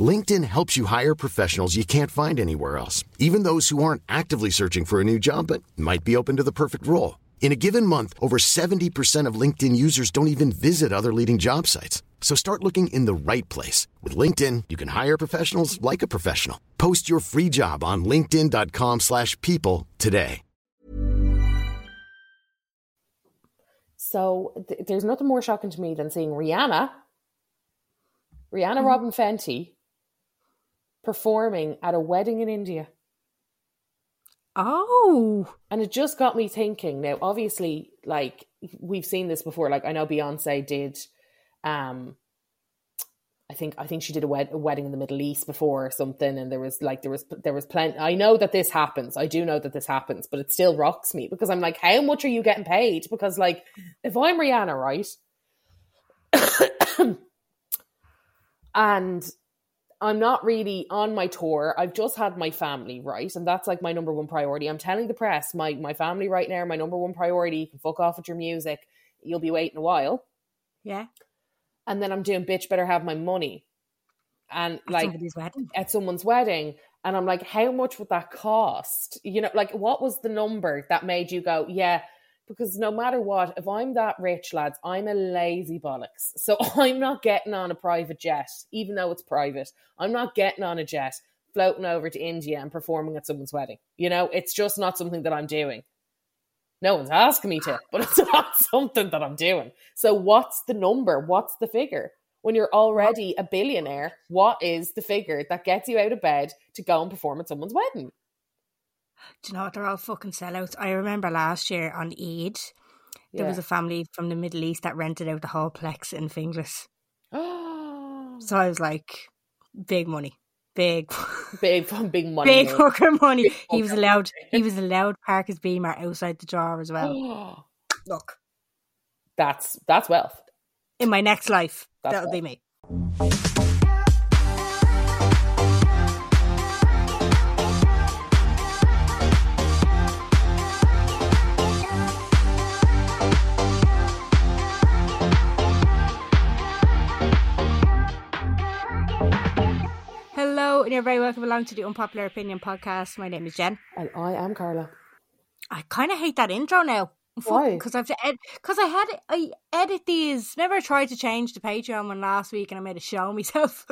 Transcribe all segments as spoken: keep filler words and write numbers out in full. LinkedIn helps you hire professionals you can't find anywhere else, even those who aren't actively searching for a new job but might be open to the perfect role. In a given month, over seventy percent of LinkedIn users don't even visit other leading job sites. So start looking in the right place. With LinkedIn, you can hire professionals like a professional. Post your free job on linkedin.com slash people today. So th- there's nothing more shocking to me than seeing Rihanna, Rihanna mm. Robyn Fenty, performing at a wedding in India. Oh. And it just got me thinking. Now, obviously, like, we've seen this before. Like, I know Beyonce did, um, I think I think she did a, wed- a wedding in the Middle East before or something. And there was, like, there was, there was plenty. I know that this happens. I do know that this happens. But it still rocks me because I'm like, how much are you getting paid? Because, like, if I'm Rihanna, right? And I'm not really on my tour. I've just had my family, right? And that's like my number one priority. I'm telling the press, my my family right now, my number one priority. You can fuck off with your music. You'll be waiting a while. Yeah. And then I'm doing bitch better have my money. And at like somebody's wedding. At someone's wedding. And I'm like, how much would that cost? You know, like what was the number that made you go, yeah, because no matter what, if I'm that rich, lads, I'm a lazy bollocks. So I'm not getting on a private jet, even though it's private. I'm not getting on a jet, floating over to India and performing at someone's wedding. You know, it's just not something that I'm doing. No one's asking me to, but it's not something that I'm doing. So what's the number? What's the figure? When you're already a billionaire, what is the figure that gets you out of bed to go and perform at someone's wedding? Do you know what? They're all fucking sellouts. I remember last year on Eid, yeah. there was a family from the Middle East that rented out the whole plex in Finglas. So I was like, big money, big, big, big money, big fucking money. Big he was allowed. Money. He was allowed park his beamer outside the jar as well. Look, that's that's wealth. In my next life, that's that'll wealth. Be me. And you're very welcome along to the Unpopular Opinion Podcast. My name is Jen. And I am Carla. I kind of hate that intro now. Why? Because I've to ed- cause I had I edit these. Never tried to change the Patreon one last week and I made a show myself.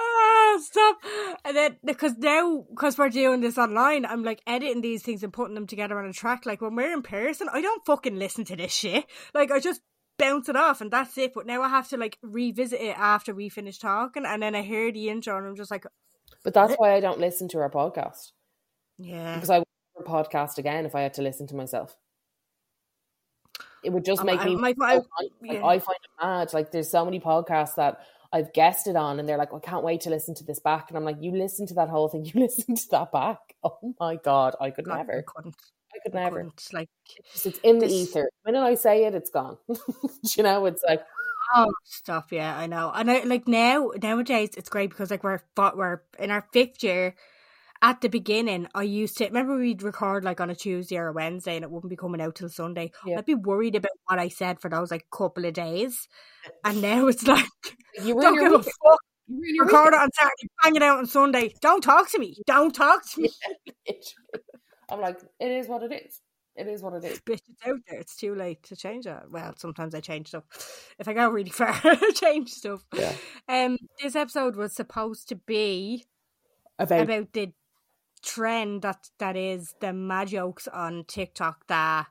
Oh, stop. And then because now because we're doing this online, I'm like editing these things and putting them together on a track. Like when we're in person, I don't fucking listen to this shit. Like I just bounce it off and that's it, but now I have to like revisit it after we finish talking and then I hear the intro and I'm just like, but that's why I don't listen to our podcast. Yeah, because I would never podcast again if I had to listen to myself. It would just um, make I, me my, my, so yeah. like, I find it mad. Like there's so many podcasts that I've guested on and they're like, well, I can't wait to listen to this back, and I'm like, you listen to that whole thing, you listen to that back. Oh my god, I could god, never I couldn't I could never. I like it's, it's in the this... ether. When I say it, it's gone. You know, it's like oh, stop. Yeah, I know. And I like now nowadays it's great because like we're we're in our fifth year. At the beginning, I used to remember we'd record like on a Tuesday or a Wednesday, and it wouldn't be coming out till Sunday. Yeah. I'd be worried about what I said for those like couple of days, and now it's like you don't give a fuck. You record it on Saturday, bang it out on Sunday. Don't talk to me. Don't talk to me. Yeah. I'm like, it is what it is. It is what it is. Bitch, it's out there. It's too late to change it. Well, sometimes I change stuff. If I go really far, I change stuff. Yeah. Um, this episode was supposed to be about, about the trend that that is the mad jokes on TikTok that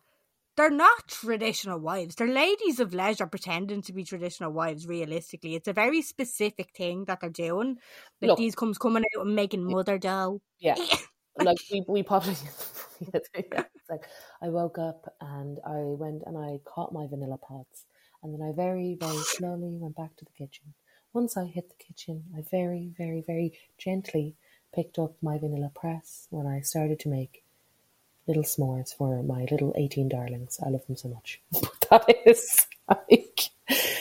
they're not traditional wives. They're ladies of leisure pretending to be traditional wives, realistically. It's a very specific thing that they're doing. Like Look, these comes coming out and making mother dough. Yeah. Like we, we probably yeah, like I woke up and I went and I caught my vanilla pods and then I very very slowly went back to the kitchen Once I hit the kitchen, I very, very, very gently picked up my vanilla press when I started to make little s'mores for my little eighteen darlings. I love them so much. But that is like...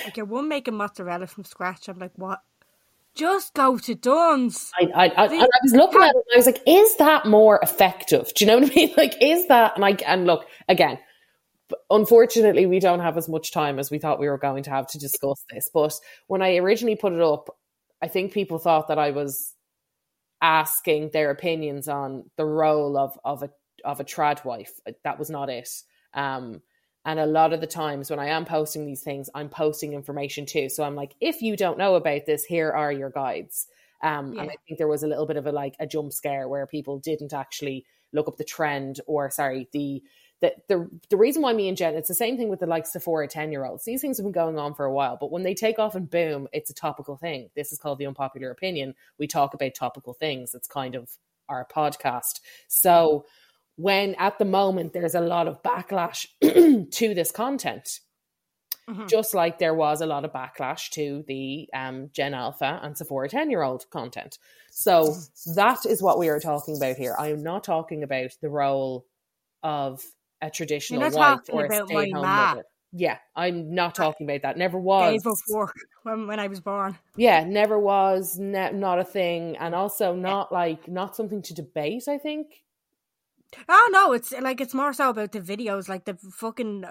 Like, I won't make a mozzarella from scratch. I'm like, what? Just go to Dunn's. I, I, I, I was looking at it and I was like, is that more effective? Do you know what I mean? Like, is that... And, I, and look, again, unfortunately, we don't have as much time as we thought we were going to have to discuss this. But when I originally put it up, I think people thought that I was asking their opinions on the role of, of a of a trad wife. That was not it. Um, and a lot of the times when I am posting these things, I'm posting information too. So I'm like, if you don't know about this, here are your guides. Um, yeah. And I think there was a little bit of a like a jump scare where people didn't actually look up the trend or sorry, the the the, the reason why me and Jen, it's the same thing with the like Sephora ten-year-olds. These things have been going on for a while, but when they take off and boom, it's a topical thing. This is called the Unpopular Opinion. We talk about topical things. It's kind of our podcast. So when at the moment there's a lot of backlash to this content, mm-hmm. just like there was a lot of backlash to the um, Gen Alpha and Sephora ten-year-old content. So that is what we are talking about here. I am not talking about the role of a traditional wife or a stay-home mother. Yeah, I'm not talking about that. Never was. Gave up work when, when I was born. Yeah, never was, ne- not a thing. And also not like, not something to debate, I think. Oh no, it's like it's more so about the videos, like the fucking,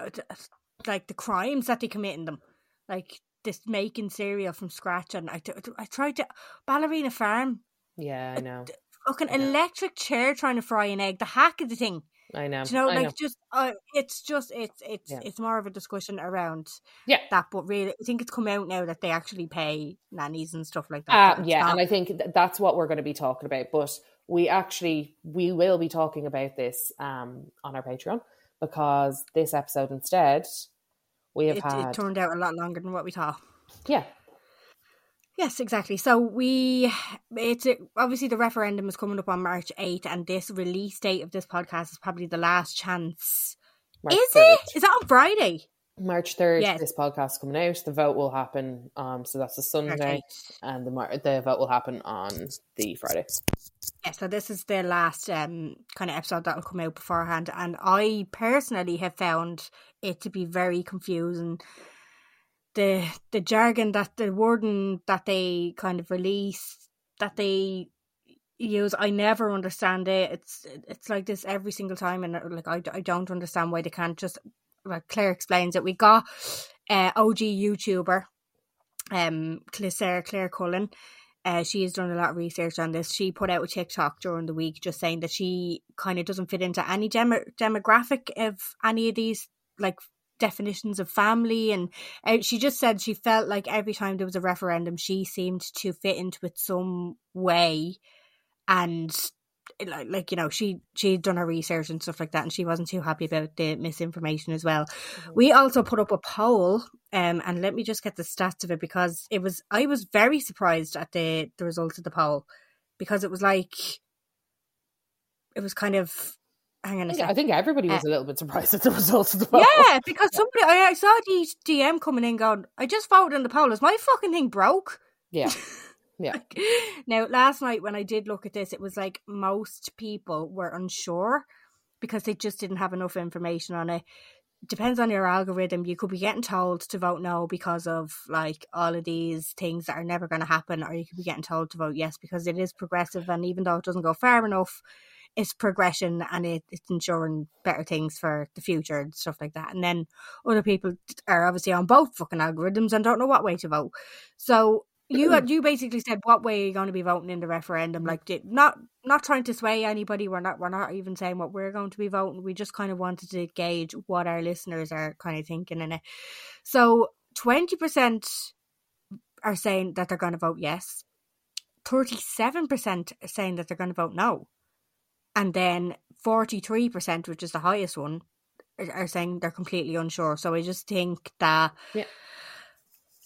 like the crimes that they commit in them, like this making cereal from scratch. And I, I tried to Ballerina Farm. Yeah, I know. Fucking I know. Electric chair trying to fry an egg. The hack of the thing. I know. Do you know, like know. just uh, it's just it's it's yeah. it's more of a discussion around yeah. that. But really, I think it's come out now that they actually pay nannies and stuff like that. Uh, yeah, not. And I think that's what we're going to be talking about, but. We actually, we will be talking about this um, on our Patreon because this episode instead, we have it, had... It turned out a lot longer than what we thought. Yeah. Yes, exactly. So we, it's it, obviously the referendum is coming up on March eighth and this release date of this podcast is probably the last chance. March is third. It? Is that on Friday? March third, yes. This podcast is coming out. The vote will happen, um, so that's a Sunday, and the mar- the vote will happen on the Friday. Yeah, so this is the last um, kind of episode that will come out beforehand, and I personally have found it to be very confusing. The the jargon, that the wording that they kind of release, that they use, I never understand it. It's, it's like this every single time, and like I, I don't understand why they can't just... Well, Claire explains it. We got uh, O G YouTuber, um, Clisare, Claire Cullen. Uh, she has done a lot of research on this. She put out a TikTok during the week just saying that she kind of doesn't fit into any dem- demographic of any of these like definitions of family. And uh, she just said she felt like every time there was a referendum, she seemed to fit into it some way. And Like, like you know, she she'd done her research and stuff like that, and she wasn't too happy about the misinformation as well. We also put up a poll, um, and let me just get the stats of it because it was I was very surprised at the the results of the poll because it was like it was kind of hang on a second. I think everybody was uh, a little bit surprised at the results of the poll. Yeah, because somebody I, I saw the D M coming in going, "I just voted in the poll. Is my fucking thing broke?" Yeah. Yeah. Now, last night when I did look at this, it was like most people were unsure because they just didn't have enough information on it. Depends on your algorithm. You could be getting told to vote no because of like all of these things that are never going to happen, or you could be getting told to vote yes because it is progressive. And even though it doesn't go far enough, it's progression and it, it's ensuring better things for the future and stuff like that. And then other people are obviously on both fucking algorithms and don't know what way to vote. So... You you basically said what way are you going to be voting in the referendum? Like, did, not not trying to sway anybody. We're not we're not even saying what we're going to be voting. We just kind of wanted to gauge what our listeners are kind of thinking in it. So twenty percent are saying that they're going to vote yes. Thirty-seven percent are saying that they're going to vote no, and then forty-three percent, which is the highest one, are, are saying they're completely unsure. So I just think that. Yeah.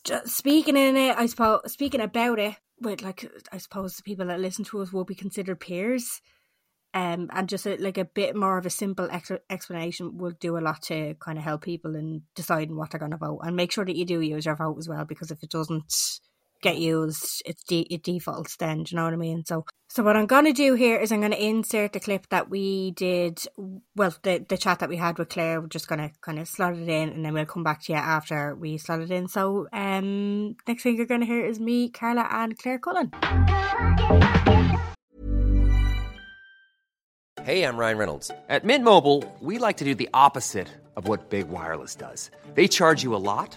Just speaking in it, I suppose, speaking about it with like, I suppose the people that listen to us will be considered peers. Um, and just a, like a bit more of a simple ex- explanation will do a lot to kind of help people in deciding what they're going to vote. And make sure that you do use your vote as well, because if it doesn't, get used, it's de- it defaults then, do you know what I mean? So so what I'm going to do here is I'm going to insert the clip that we did, well, the, the chat that we had with Claire. We're just going to kind of slot it in and then we'll come back to you after we slot it in. So um, next thing you're going to hear is me, Carla and Claire Cullen. Hey, I'm Ryan Reynolds. At Mint Mobile, we like to do the opposite of what Big Wireless does. They charge you a lot.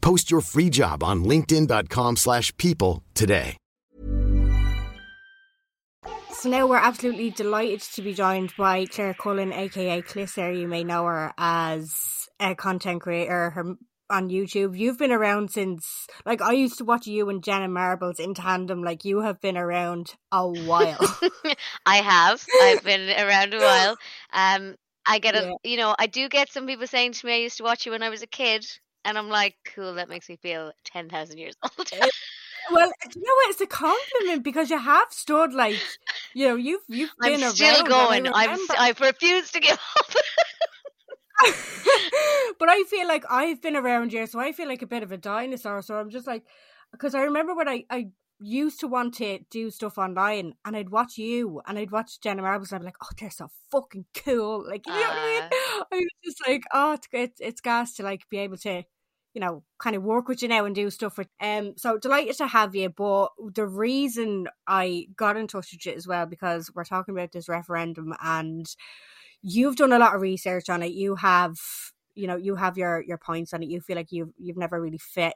Post your free job on linkedin.com slash people today. So now we're absolutely delighted to be joined by Claire Cullen, aka Clisare. You may know her as a content creator her, on YouTube. You've been around since, like, I used to watch you and Jenna Marbles in tandem. Like, you have been around a while. I have. I've been around a while. Um, I get, a, yeah. you know, I do get some people saying to me, I used to watch you when I was a kid. And I'm like, cool, that makes me feel ten thousand years old. Well, you know what? It's a compliment because you have stood, like, you know, you've you've been around. I'm still going. I've I've refused to give up. But I feel like I've been around here, so I feel like a bit of a dinosaur. So I'm just like, because I remember when I, I used to want to do stuff online, and I'd watch you, and I'd watch Jenna Marbles, and I'm like, oh, they're so fucking cool. Like, you know uh... what I mean? I was just like, oh, it's it's, it's gas to, like, be able to, you know, kind of work with you now and do stuff with. Um, so delighted to have you. But the reason I got in touch with you as well, because we're talking about this referendum and you've done a lot of research on it. You have, you know, you have your, your points on it. You feel like you've, you've never really fit,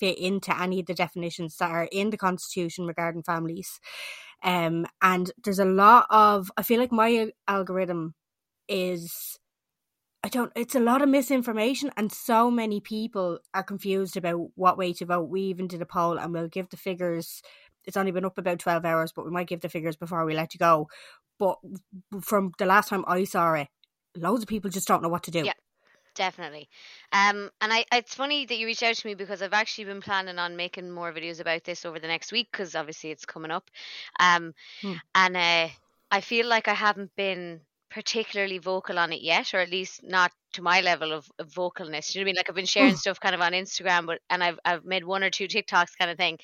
fit into any of the definitions that are in the Constitution regarding families. Um, and there's a lot of, I feel like my algorithm is... I don't, it's a lot of misinformation and so many people are confused about what way to vote. We even did a poll and we'll give the figures. It's only been up about twelve hours, but we might give the figures before we let you go. But from the last time I saw it, loads of people just don't know what to do. Yeah, definitely. Um, and I, it's funny that you reached out to me because I've actually been planning on making more videos about this over the next week because obviously it's coming up. Um, hmm. And uh, I feel like I haven't been particularly vocal on it yet, or at least not to my level of, of vocalness. You know what I mean? Like I've been sharing stuff kind of on Instagram, but and I've I've made one or two TikToks kind of thing.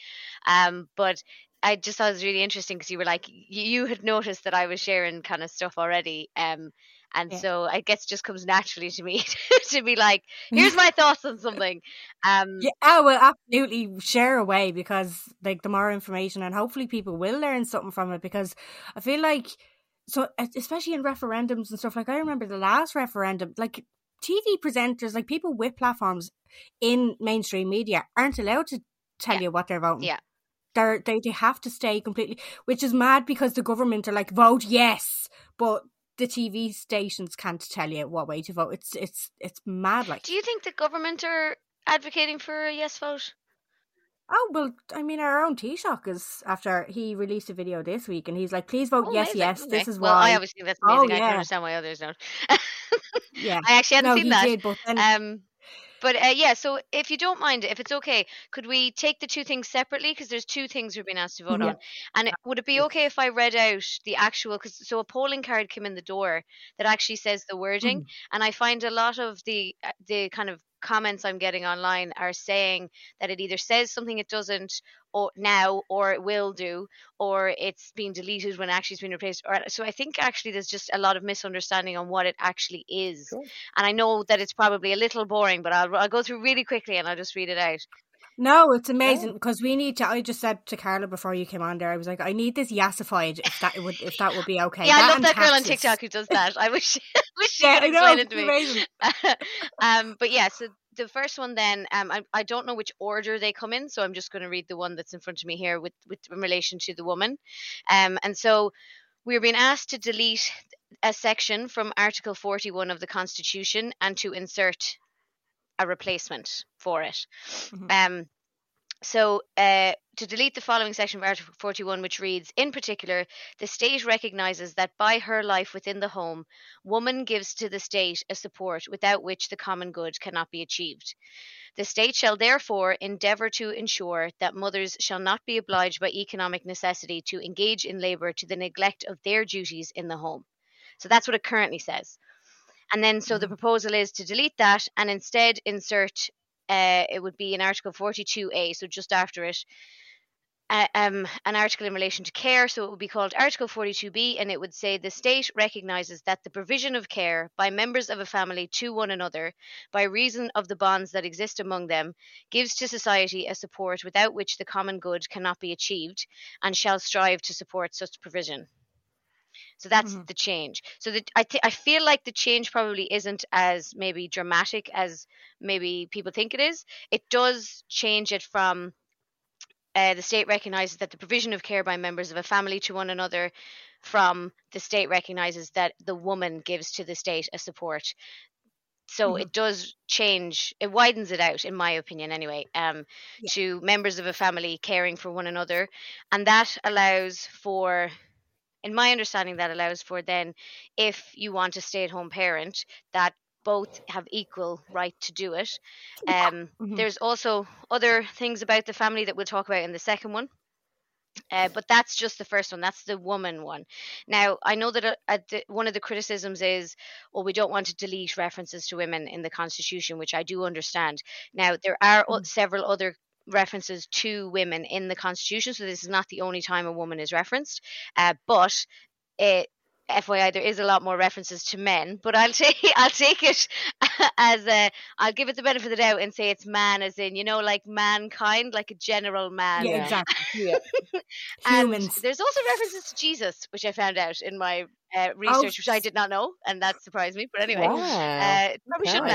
Um, but I just thought it was really interesting because you were like you, you had noticed that I was sharing kind of stuff already. Um, and yeah. so I guess it just comes naturally to me to be like, here's my thoughts on something. Um, yeah, I will absolutely share away because like the more information and hopefully people will learn something from it because I feel like. So especially in referendums and stuff, like I remember the last referendum, like T V presenters, like people with platforms in mainstream media aren't allowed to tell yeah. you what they're voting. Yeah. They're, they they have to stay completely, which is mad because the government are like, vote yes, but the T V stations can't tell you what way to vote. It's it's it's mad. Like, do you think the government are advocating for a yes vote? Oh, well, I mean, our own Taoiseach is after he released a video this week and he's like, please vote oh, yes, amazing. yes, okay. This is why. Well, I obviously think that's amazing. Oh, yeah. I can understand why others don't. yeah. I actually hadn't no, seen that. Did, but then... Um, but uh, yeah, so if you don't mind, if it's okay, could we take the two things separately? Because there's two things we've been asked to vote yeah. on. And would it be okay if I read out the actual, cause, so a polling card came in the door that actually says the wording. Mm. And I find a lot of the the kind of comments I'm getting online are saying that it either says something it doesn't or now or it will do or it's being deleted when actually it's been replaced or so I think actually there's just a lot of misunderstanding on what it actually is. Cool. And I know that it's probably a little boring but I'll, I'll go through really quickly and I'll just read it out. No, it's amazing because we need to. I just said to Carla before you came on there, I was like, I need this yassified if that would if that would be okay. Yeah, that I love that taxes. Girl on TikTok who does that. I wish, wish she yeah, could explain it to me. um, but yeah, so the first one then, um, I, I don't know which order they come in, so I'm just going to read the one that's in front of me here with, with in relation to the woman. Um, and so we're being asked to delete a section from Article forty-one of the Constitution and to insert a replacement for it. Mm-hmm. Um, so uh, to delete the following section of Article forty-one, which reads, in particular, the state recognises that by her life within the home, woman gives to the state a support without which the common good cannot be achieved. The state shall therefore endeavour to ensure that mothers shall not be obliged by economic necessity to engage in labour to the neglect of their duties in the home. So that's what it currently says. And then, so the proposal is to delete that and instead insert, uh, it would be in Article forty-two A, so just after it, uh, um, an article in relation to care. So it would be called Article forty-two B, and it would say the state recognises that the provision of care by members of a family to one another, by reason of the bonds that exist among them, gives to society a support without which the common good cannot be achieved, and shall strive to support such provision. So that's mm-hmm. the change. So the, I th- I feel like the change probably isn't as maybe dramatic as maybe people think it is. It does change it from uh, the state recognises that the provision of care by members of a family to one another, from the state recognises that the woman gives to the state a support. So mm-hmm. it does change, it widens it out, in my opinion anyway, um, yeah. to members of a family caring for one another. And that allows for... In my understanding, that allows for then, if you want a stay-at-home parent, that both have equal right to do it. Um, mm-hmm. There's also other things about the family that we'll talk about in the second one. Uh, but that's just the first one. That's the woman one. Now, I know that uh, uh, the, one of the criticisms is, well, we don't want to delete references to women in the Constitution, which I do understand. Now, there are mm-hmm. o- several other references to women in the Constitution, so this is not the only time a woman is referenced, uh, but it, F Y I, there is a lot more references to men, but I'll take I'll take it as a, I'll give it the benefit of the doubt and say it's man, as in, you know, like mankind, like a general man. Yeah, exactly. Yeah. And humans. There's also references to Jesus, which I found out in my uh, research, oh, which I did not know, and that surprised me, but anyway, wow. uh, probably nice. Shouldn't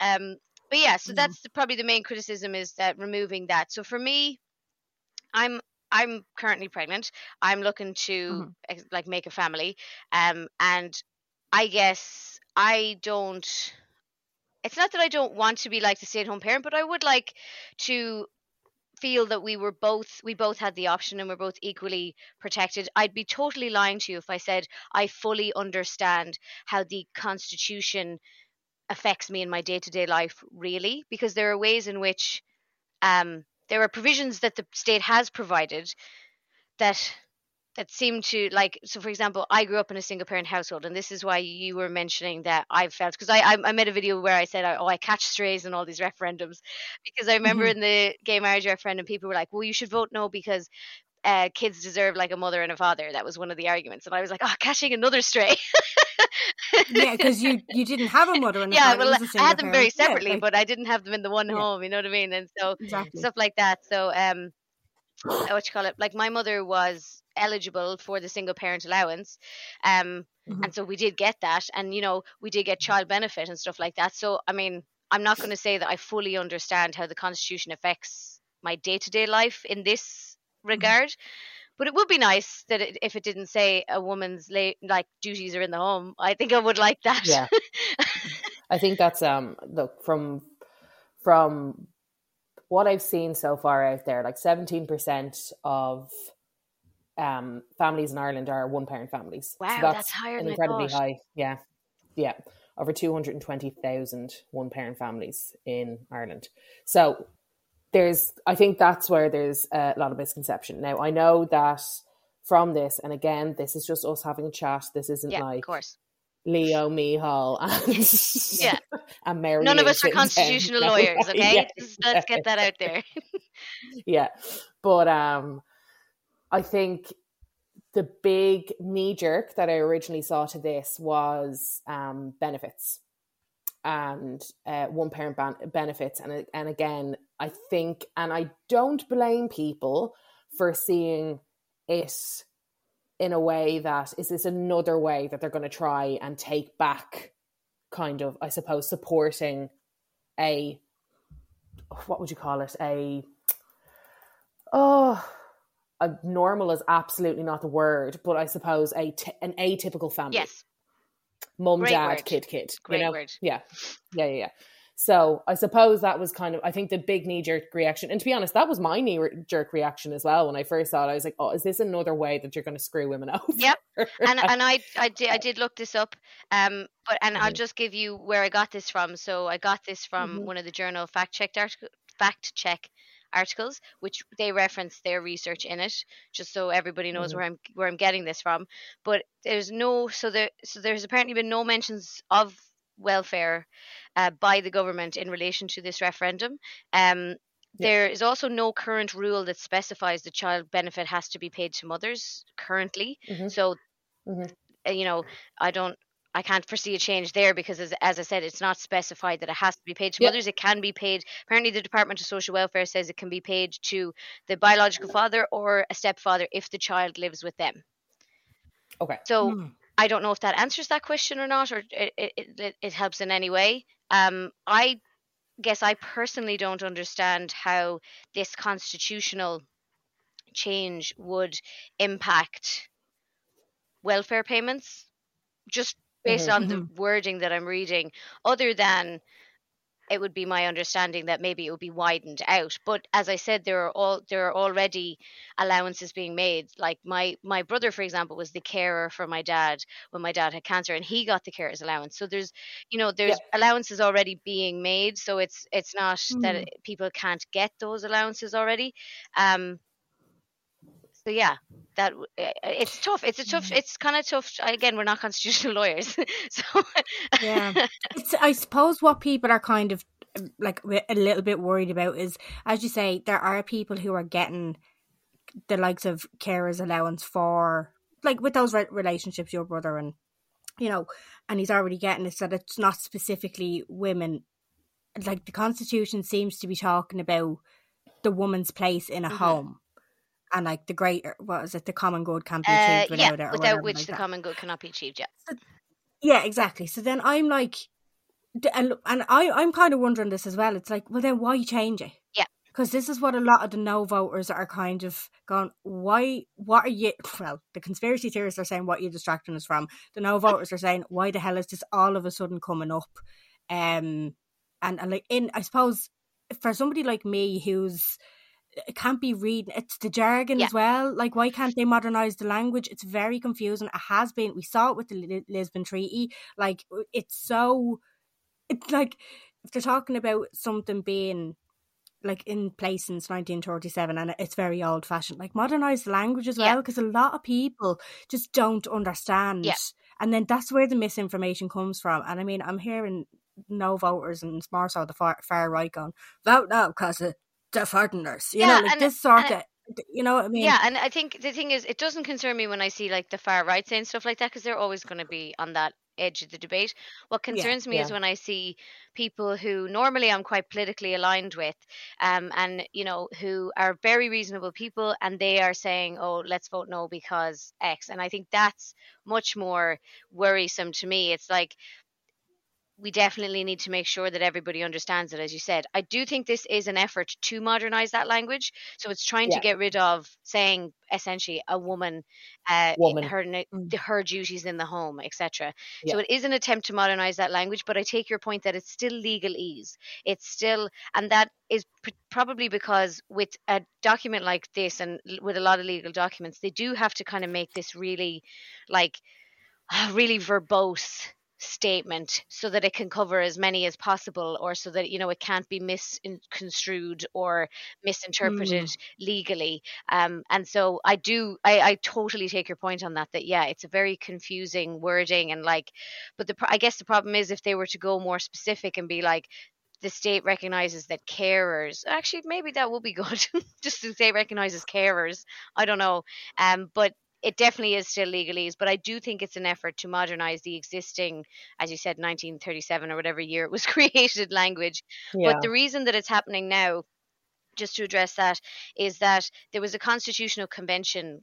have. Um, But yeah, so that's the, probably the main criticism is that removing that. So for me, I'm I'm currently pregnant. I'm looking to mm-hmm. like make a family, um, and I guess I don't. It's not that I don't want to be like the stay-at-home parent, but I would like to feel that we were both we both had the option and we're both equally protected. I'd be totally lying to you if I said I fully understand how the Constitution affects me in my day-to-day life, really, because there are ways in which um there are provisions that the state has provided that that seem to, like, so for example, I grew up in a single parent household, and this is why you were mentioning that I felt, because I, I I made a video where I said, oh, I catch strays in all these referendums, because I remember mm-hmm. in the gay marriage referendum people were like, well, you should vote no because uh kids deserve like a mother and a father. That was one of the arguments, and I was like, oh, catching another stray. Yeah, because you you didn't have a mother and a yeah father. Well, I had them parent. Very separately, yeah, like, but I didn't have them in the one yeah. home, you know what I mean, and so exactly. stuff like that. So um what you call it, like my mother was eligible for the single parent allowance, um mm-hmm. and so we did get that, and you know, we did get child benefit and stuff like that. So I mean, I'm not going to say that I fully understand how the Constitution affects my day-to-day life in this regard, mm-hmm. but it would be nice that it, if it didn't say a woman's la- like duties are in the home. I think I would like that. Yeah, I think that's um look from from what I've seen so far out there, like seventeen percent of um families in Ireland are one parent families. Wow, so that's, that's higher than incredibly I thought. High. Yeah, yeah, over two hundred twenty thousand one parent families in Ireland. So. There's, I think that's where there's a lot of misconception. Now, I know that from this, and again, this is just us having a chat. This isn't yeah, like of course. Leo Mihal and, yeah. and Mary. None of us are constitutional and, lawyers, no, okay? Yeah, let's yeah. get that out there. Yeah. But um, I think the big knee jerk that I originally saw to this was um, benefits. and uh, one-parent ban- benefits. And, and again, I think, and I don't blame people for seeing it in a way that, is this another way that they're going to try and take back kind of, I suppose, supporting a, what would you call it? A, oh, a normal is absolutely not the word, but I suppose a t- an atypical family. Yes. Mum, dad, word. kid, kid. Great you know? word. Yeah. Yeah, yeah, yeah. So I suppose that was kind of, I think, the big knee-jerk reaction. And to be honest, that was my knee-jerk reaction as well. When I first saw it, I was like, oh, is this another way that you're going to screw women over? Yep. And and I, I, did, I did look this up. Um, but And mm-hmm. I'll just give you where I got this from. So I got this from mm-hmm. one of the journal fact-checked article, fact check articles, which they reference their research in it, just so everybody knows mm-hmm. where I'm where I'm getting this from. But there's no, so there so there's apparently been no mentions of welfare uh, by the government in relation to this referendum. Um, yeah. There is also no current rule that specifies the child benefit has to be paid to mothers currently. Mm-hmm. So, mm-hmm. you know, I don't, I can't foresee a change there because, as, as I said, it's not specified that it has to be paid to yep. mothers. It can be paid. Apparently, the Department of Social Welfare says it can be paid to the biological father or a stepfather if the child lives with them. Okay. So hmm. I don't know if that answers that question or not, or it it, it helps in any way. Um, I guess I personally don't understand how this constitutional change would impact welfare payments. Just based on the wording that I'm reading, other than it would be my understanding that maybe it would be widened out. But as I said, there are all there are already allowances being made. Like my my brother, for example, was the carer for my dad when my dad had cancer, and he got the carer's allowance. So there's, you know, there's yeah. allowances already being made. So it's it's not mm. that it, people can't get those allowances already. Um, So yeah, that it's tough. It's a tough. It's kind of tough. Again, we're not constitutional lawyers, so yeah. It's, I suppose what people are kind of like a little bit worried about is, as you say, there are people who are getting the likes of carers' allowance for, like, with those relationships, your brother and you know, and he's already getting it. So it's not specifically women. Like the Constitution seems to be talking about the woman's place in a mm-hmm. home. And like the greater, what is it? The common good can't be achieved uh, without yeah, it, or without which like the that. common good cannot be achieved. Yeah, so, yeah, exactly. So then I'm like, and and I I'm kind of wondering this as well. It's like, well, then why change it? Yeah, because this is what a lot of the no voters are kind of going. Why? What are you? Well, the conspiracy theorists are saying, "What are you distracting us from?" The no voters are saying, "Why the hell is this all of a sudden coming up?" Um, and and like in, I suppose for somebody like me who's it can't be reading, it's the jargon yeah. as well. Like, why can't they modernise the language? It's very confusing. It has been. We saw it with the Lisbon Treaty. Like, it's so, it's like, if they're talking about something being, like, in place since nineteen thirty-seven, and it's very old-fashioned, like, modernise the language as yeah. well, because a lot of people just don't understand. Yeah. And then that's where the misinformation comes from. And, I mean, I'm hearing no voters, and it's more so the far, far right going, vote no, because it Defordiners, you yeah, know, like and, this sort and, of, you know what I mean? Yeah, and I think the thing is, it doesn't concern me when I see like the far right saying stuff like that, because they're always going to be on that edge of the debate. What concerns yeah, me yeah. is when I see people who normally I'm quite politically aligned with, um, and you know, who are very reasonable people, and they are saying, "Oh, let's vote no because X," and I think that's much more worrisome to me. It's like, we definitely need to make sure that everybody understands it, as you said. I do think this is an effort to modernize that language. So it's trying yeah. to get rid of saying essentially a woman, uh, woman. her her duties in the home, et cetera. Yeah. So it is an attempt to modernize that language, but I take your point that it's still legalese. It's still, and that is pr- probably because with a document like this and l- with a lot of legal documents, they do have to kind of make this really, like, really verbose statement so that it can cover as many as possible, or so that, you know, it can't be misconstrued or misinterpreted mm. legally. Um, and so I do, I, I totally take your point on that, that, yeah, it's a very confusing wording. And like, but the, I guess the problem is if they were to go more specific and be like, the state recognizes that carers, actually, maybe that will be good. Just the state recognizes carers. I don't know. Um, but it definitely is still legalese, but I do think it's an effort to modernize the existing, as you said, nineteen thirty-seven or whatever year it was created language. Yeah. But the reason that it's happening now, just to address that, is that there was a constitutional convention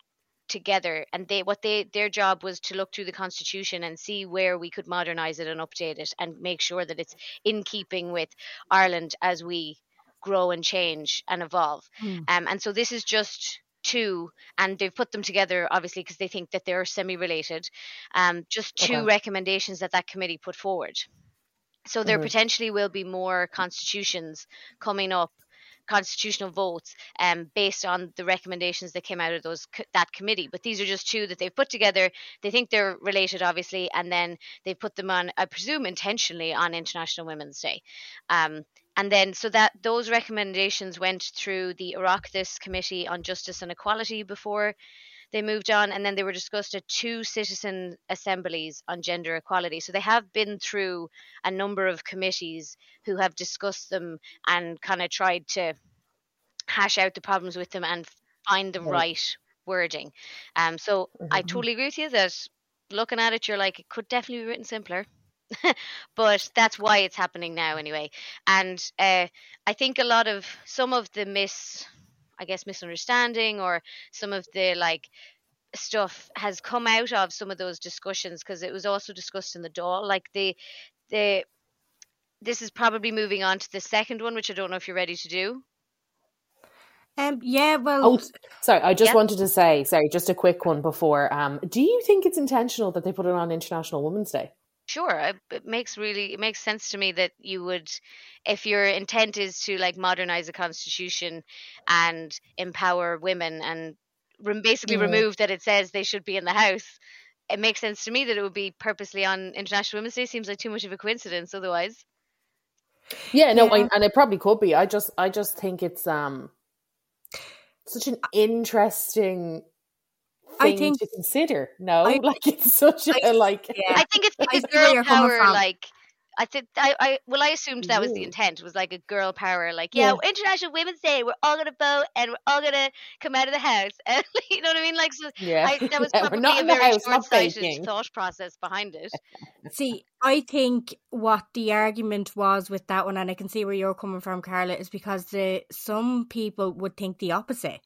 together, and they what they their job was to look through the Constitution and see where we could modernize it and update it and make sure that it's in keeping with Ireland as we grow and change and evolve. Mm. Um, and so this is just two, and they've put them together obviously because they think that they're semi-related, um, just two okay. recommendations that that committee put forward. So there mm-hmm. potentially will be more constitutions coming up, constitutional votes, um, based on the recommendations that came out of those that committee. But these are just two that they've put together. They think they're related, obviously, and then they put them on, I presume, intentionally on International Women's Day. Um, and then so that those recommendations went through the Oireachtas Committee on Justice and Equality before they moved on, and then they were discussed at two citizen assemblies on gender equality. So they have been through a number of committees who have discussed them and kind of tried to hash out the problems with them and find the right wording. Um, so mm-hmm. I totally agree with you that looking at it, you're like, it could definitely be written simpler. But that's why it's happening now anyway. And uh, I think a lot of some of the mis... I guess misunderstanding or some of the like stuff has come out of some of those discussions, because it was also discussed in the Dáil. Like the the this is probably moving on to the second one, which I don't know if you're ready to do. Um yeah, well oh, sorry, I just yeah. wanted to say, sorry, just a quick one before. Um do you think it's intentional that they put it on International Women's Day? Sure, it makes really it makes sense to me that you would, if your intent is to like modernize the Constitution and empower women and re- basically mm-hmm. remove that it says they should be in the house. It makes sense to me that it would be purposely on International Women's Day. Seems like too much of a coincidence otherwise. Yeah, no, yeah. I, and it probably could be. I just I just think it's um such an interesting thing I think to consider. No, I, like it's such a I, like. Yeah. I think it's like I a girl power. Like I think I, I well, I assumed that was the intent. Was like a girl power. Like yeah, yeah. International Women's Day. We're all gonna vote and we're all gonna come out of the house. And, you know what I mean? Like so yeah. I, that was probably yeah, a very short-sighted thought process behind it. See, I think what the argument was with that one, and I can see where you're coming from, Carla, is because the some people would think the opposite.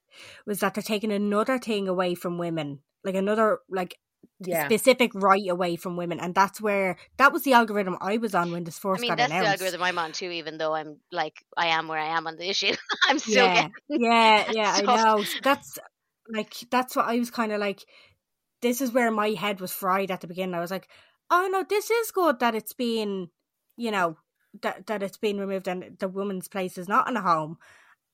Was that they're taking another thing away from women, like another like yeah. specific right away from women, and that's where that was the algorithm I was on when this first got announced. I mean, that's announced. The algorithm I'm on too. Even though I'm like I am where I am on the issue, I'm still yeah, getting yeah, yeah. Stuff. I know that's like that's what I was kind of like. This is where my head was fried at the beginning. I was like, oh no, this is good that it's been, you know, that that it's been removed and the woman's place is not in a home.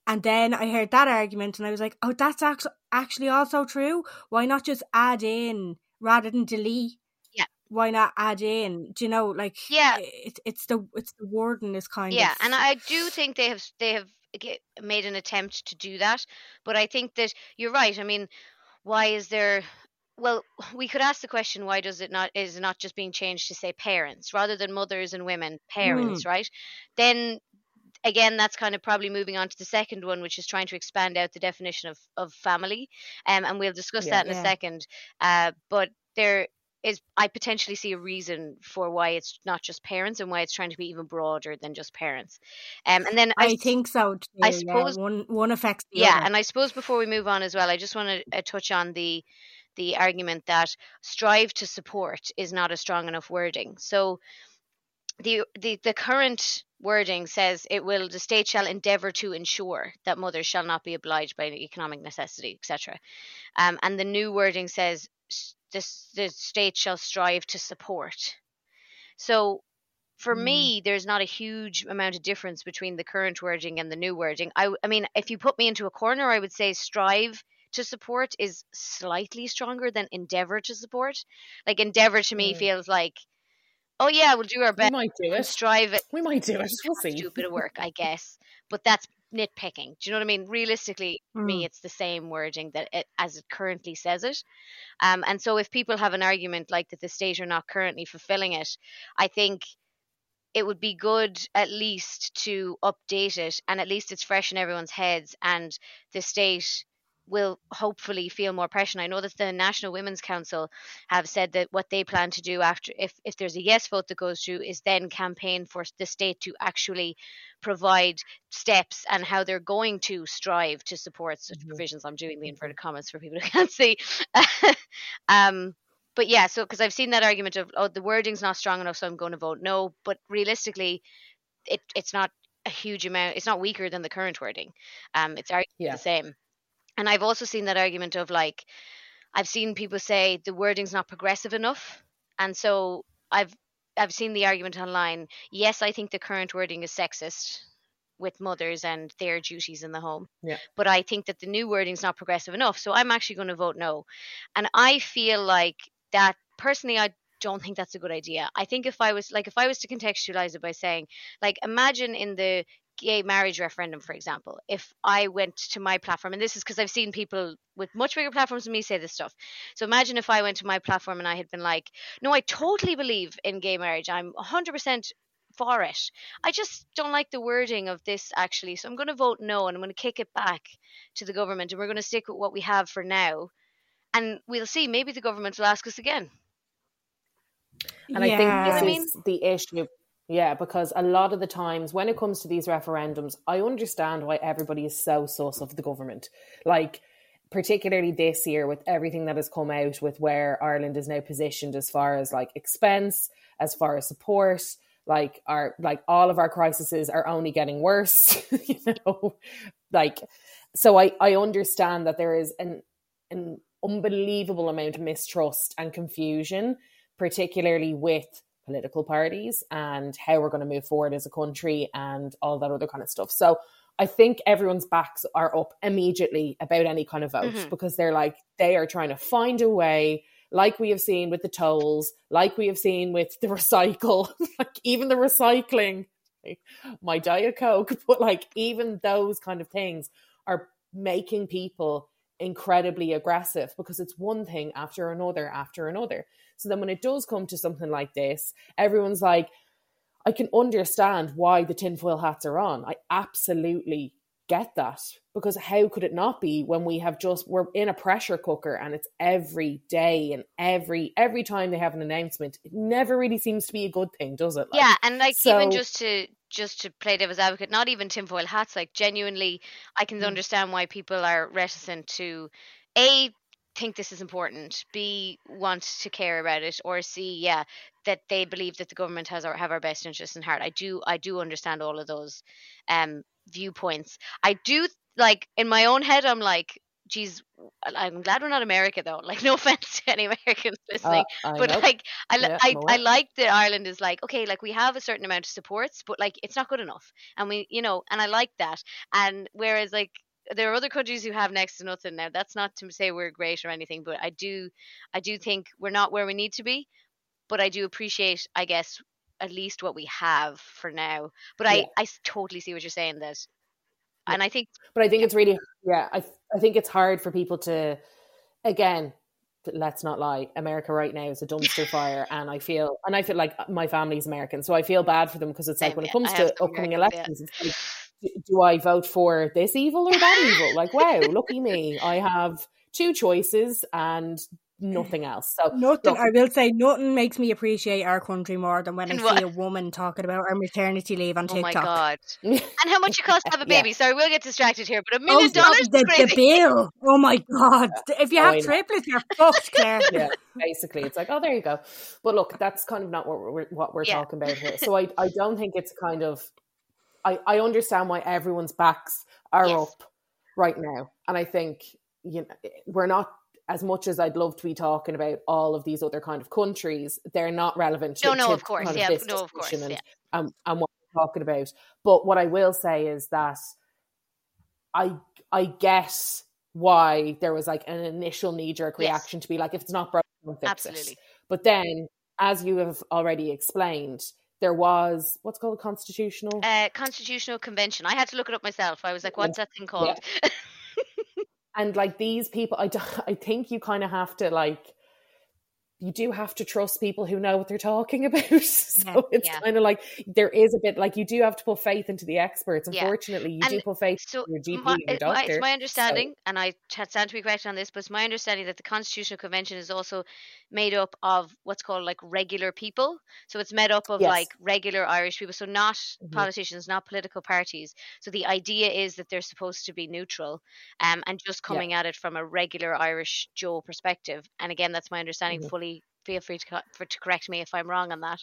And then I heard that argument and I was like, oh, that's actually also true. Why not just add in rather than delete? Yeah. Why not add in? Do you know, like, yeah. it, it's the it's the wording is kind yeah, of. Yeah, and I do think they have they have made an attempt to do that. But I think that you're right. I mean, why is there... Well, we could ask the question, why does it not is it not just being changed to say parents rather than mothers and women, parents, mm. right? Then... Again, that's kind of probably moving on to the second one, which is trying to expand out the definition of, of family. Um, and we'll discuss yeah, that in yeah. a second. Uh, but there is, I potentially see a reason for why it's not just parents and why it's trying to be even broader than just parents. Um, and then I, I think so. Too, I suppose yeah. one, one affects the yeah, other. And I suppose before we move on as well, I just want to uh, touch on the the argument that strive to support is not a strong enough wording. So the the the current wording says it will the state shall endeavour to ensure that mothers shall not be obliged by economic necessity, et cetera. Um, and the new wording says this the state shall strive to support. So for mm. me, there's not a huge amount of difference between the current wording and the new wording. I, I mean, if you put me into a corner, I would say strive to support is slightly stronger than endeavour to support. Like endeavour to me mm. feels like, oh yeah, we'll do our best. We might do it. Strive it. We might do it. We'll see. Do a bit of work, I guess, but that's nitpicking. Do you know what I mean? Realistically, for mm. me, it's the same wording that it, as it currently says it. Um, and so, if people have an argument like that, the state are not currently fulfilling it, I think it would be good at least to update it, and at least it's fresh in everyone's heads, and the state will hopefully feel more pressure. And I know that the National Women's Council have said that what they plan to do after, if, if there's a yes vote that goes through, is then campaign for the state to actually provide steps and how they're going to strive to support such mm-hmm. provisions. I'm doing the inverted commas for people who can't see. um, but yeah, so because I've seen that argument of, oh, the wording's not strong enough, so I'm going to vote no. But realistically, it it's not a huge amount. It's not weaker than the current wording. Um, it's arguably yeah. the same. And I've also seen that argument of, like, I've seen people say the wording's not progressive enough. And so I've I've seen the argument online. Yes, I think the current wording is sexist with mothers and their duties in the home. Yeah. But I think that the new wording's not progressive enough. So I'm actually going to vote no. And I feel like that personally, I don't think that's a good idea. I think if I was like, if I was to contextualize it by saying, like, imagine in the gay marriage referendum, for example, if I went to my platform, and this is because I've seen people with much bigger platforms than me say this stuff. So imagine if I went to my platform and I had been like, no, I totally believe in gay marriage. I'm one hundred percent for it. I just don't like the wording of this, actually. So I'm going to vote no, and I'm going to kick it back to the government, and we're going to stick with what we have for now. And we'll see, maybe the government will ask us again. And yeah. I think this I mean, is the issue. Yeah, because a lot of the times when it comes to these referendums, I understand why everybody is so sus of the government. Like, particularly this year with everything that has come out with where Ireland is now positioned as far as, like, expense, as far as support, like, our like all of our crises are only getting worse, you know? Like, so I, I understand that there is an, an unbelievable amount of mistrust and confusion, particularly with political parties and how we're going to move forward as a country and all that other kind of stuff. So I think everyone's backs are up immediately about any kind of vote mm-hmm. because they're like, they are trying to find a way, like we have seen with the tolls, like we have seen with the recycle, like even the recycling, my Diet Coke, but like even those kind of things are making people incredibly aggressive because it's one thing after another after another. So then when it does come to something like this, everyone's like, I can understand why the tinfoil hats are on. I absolutely get that, because how could it not be when we have just, we're in a pressure cooker and it's every day, and every every time they have an announcement, it never really seems to be a good thing, does it? Like, yeah, and like so, even just to just to play devil's advocate, not even tinfoil hats, like genuinely, I can mm-hmm. understand why people are reticent to, A, think this is important, B, want to care about it, or C, yeah, that they believe that the government has or have our best interests in heart. I do I do understand all of those um viewpoints. I do, like, in my own head I'm like, geez, I'm glad we're not America though, like, no offense to any Americans listening, uh, but know. like I, yeah, I, I like that Ireland is like, okay, like we have a certain amount of supports, but like it's not good enough, and we, you know, and I like that. And whereas like there are other countries who have next to nothing now. That's not to say we're great or anything, but I do, I do think we're not where we need to be. But I do appreciate, I guess, at least what we have for now. But yeah. I, I totally see what you're saying. That, yeah. and I think, but I think it's really, yeah, I, I think it's hard for people to, again, let's not lie, America right now is a dumpster fire, and I feel, and I feel like my family's American, so I feel bad for them because it's Same, like when yeah. it comes to upcoming American, elections. Yeah. It's like, do I vote for this evil or that evil? Like, wow, lucky me. I have two choices and nothing else. So nothing, nothing. I will say nothing makes me appreciate our country more than when and I what? see a woman talking about her maternity leave on TikTok. Oh my God. And how much it costs to have a baby. Yeah. Sorry, we'll get distracted here, but a million oh, dollars the, the bill. Oh my God. Yeah. If you have oh, triplets, you're fucked, Claire. Yeah, basically. It's like, oh, there you go. But look, that's kind of not what we're, what we're yeah. talking about here. So I, I don't think it's kind of... I, I understand why everyone's backs are yes. up right now. And I think, you know, we're not, as much as I'd love to be talking about all of these other kind of countries, they're not relevant to, no, no, to of course. Kind of yeah, this no, of course. And, yeah. um, and what we're talking about. But what I will say is that I I guess why there was like an initial knee-jerk yes. reaction to be like, if it's not broken, we'll fix Absolutely. It. But then, as you have already explained, there was what's called a constitutional uh, constitutional convention. I had to look it up myself. I was like, what's that thing called? Yeah. And like these people, I, I think you kind of have to like, you do have to trust people who know what they're talking about. So it's yeah. kind of like, there is a bit like, you do have to put faith into the experts. Unfortunately, yeah. you and do put faith so into your G P my, and your doctor. It's my understanding, so. and I stand to be corrected on this, but it's my understanding that the Constitutional Convention is also made up of what's called like regular people. So it's made up of yes. like regular Irish people. So not mm-hmm. politicians, not political parties. So the idea is that they're supposed to be neutral um, and just coming yeah. at it from a regular Irish Joe perspective. And again, that's my understanding mm-hmm. fully. Feel free to, for, to correct me if I'm wrong on that.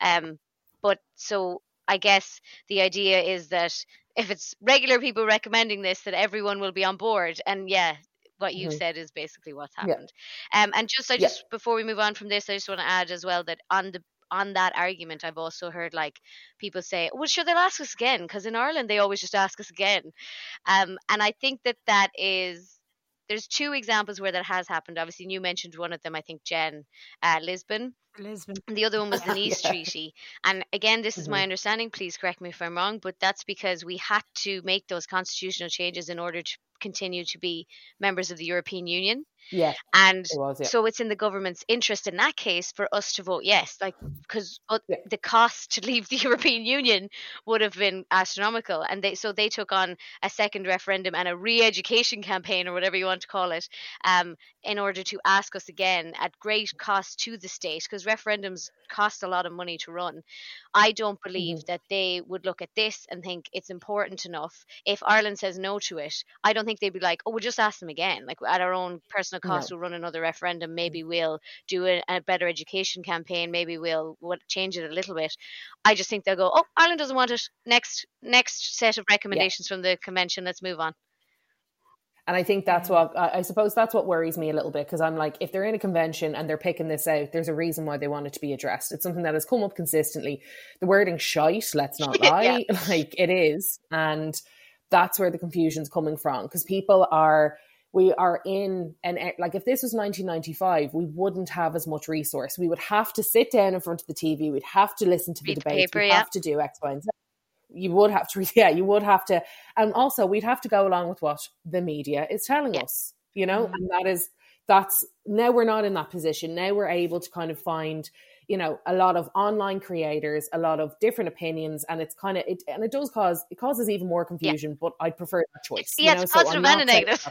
Um, but so I guess the idea is that if it's regular people recommending this, that everyone will be on board. And yeah, what you mm-hmm. said is basically what's happened. Yeah. Um, and just I just yeah. before we move on from this, I just want to add as well that on the on that argument, I've also heard like people say, well, sure, they'll ask us again, because in Ireland they always just ask us again. Um, and I think that that is. There's two examples where that has happened. Obviously, you mentioned one of them, I think, Jen, uh, Lisbon. Lisbon. And the other one was the Nice yeah. Treaty. And again, this mm-hmm. is my understanding. Please correct me if I'm wrong, but that's because we had to make those constitutional changes in order to continue to be members of the European Union. Yeah. And it was, yeah. so it's in the government's interest in that case for us to vote yes, like because yeah. the cost to leave the European Union would have been astronomical. And they so they took on a second referendum and a re-education campaign or whatever you want to call it um, in order to ask us again at great cost to the state, because referendums cost a lot of money to run. I don't believe mm-hmm. that they would look at this and think it's important enough. If Ireland says no to it, I don't think they'd be like, oh, we'll just ask them again. Like at our own personal cost, no. we'll run another referendum. Maybe we'll do a, a better education campaign. Maybe we'll, we'll change it a little bit. I just think they'll go, oh, Ireland doesn't want it. Next, next set of recommendations yeah. from the convention. Let's move on. And I think that's what, I suppose that's what worries me a little bit, because I'm like, if they're in a convention and they're picking this out, there's a reason why they want it to be addressed. It's something that has come up consistently. The wording shite, let's not lie, yeah. like it is. And that's where the confusion's coming from, because people are, we are in, an like if this was nineteen ninety-five, we wouldn't have as much resource. We would have to sit down in front of the T V. We'd have to listen to the debate. We'd yeah. have to do X, Y, and Z. You would have to, yeah, you would have to. And also we'd have to go along with what the media is telling yeah. us, you know, mm-hmm. and that is, that's, now we're not in that position. Now we're able to kind of find, you know, a lot of online creators, a lot of different opinions, and it's kind of, it, and it does cause, it causes even more confusion, yeah. but I'd prefer that choice. Yeah, you know? It's so positive and negative.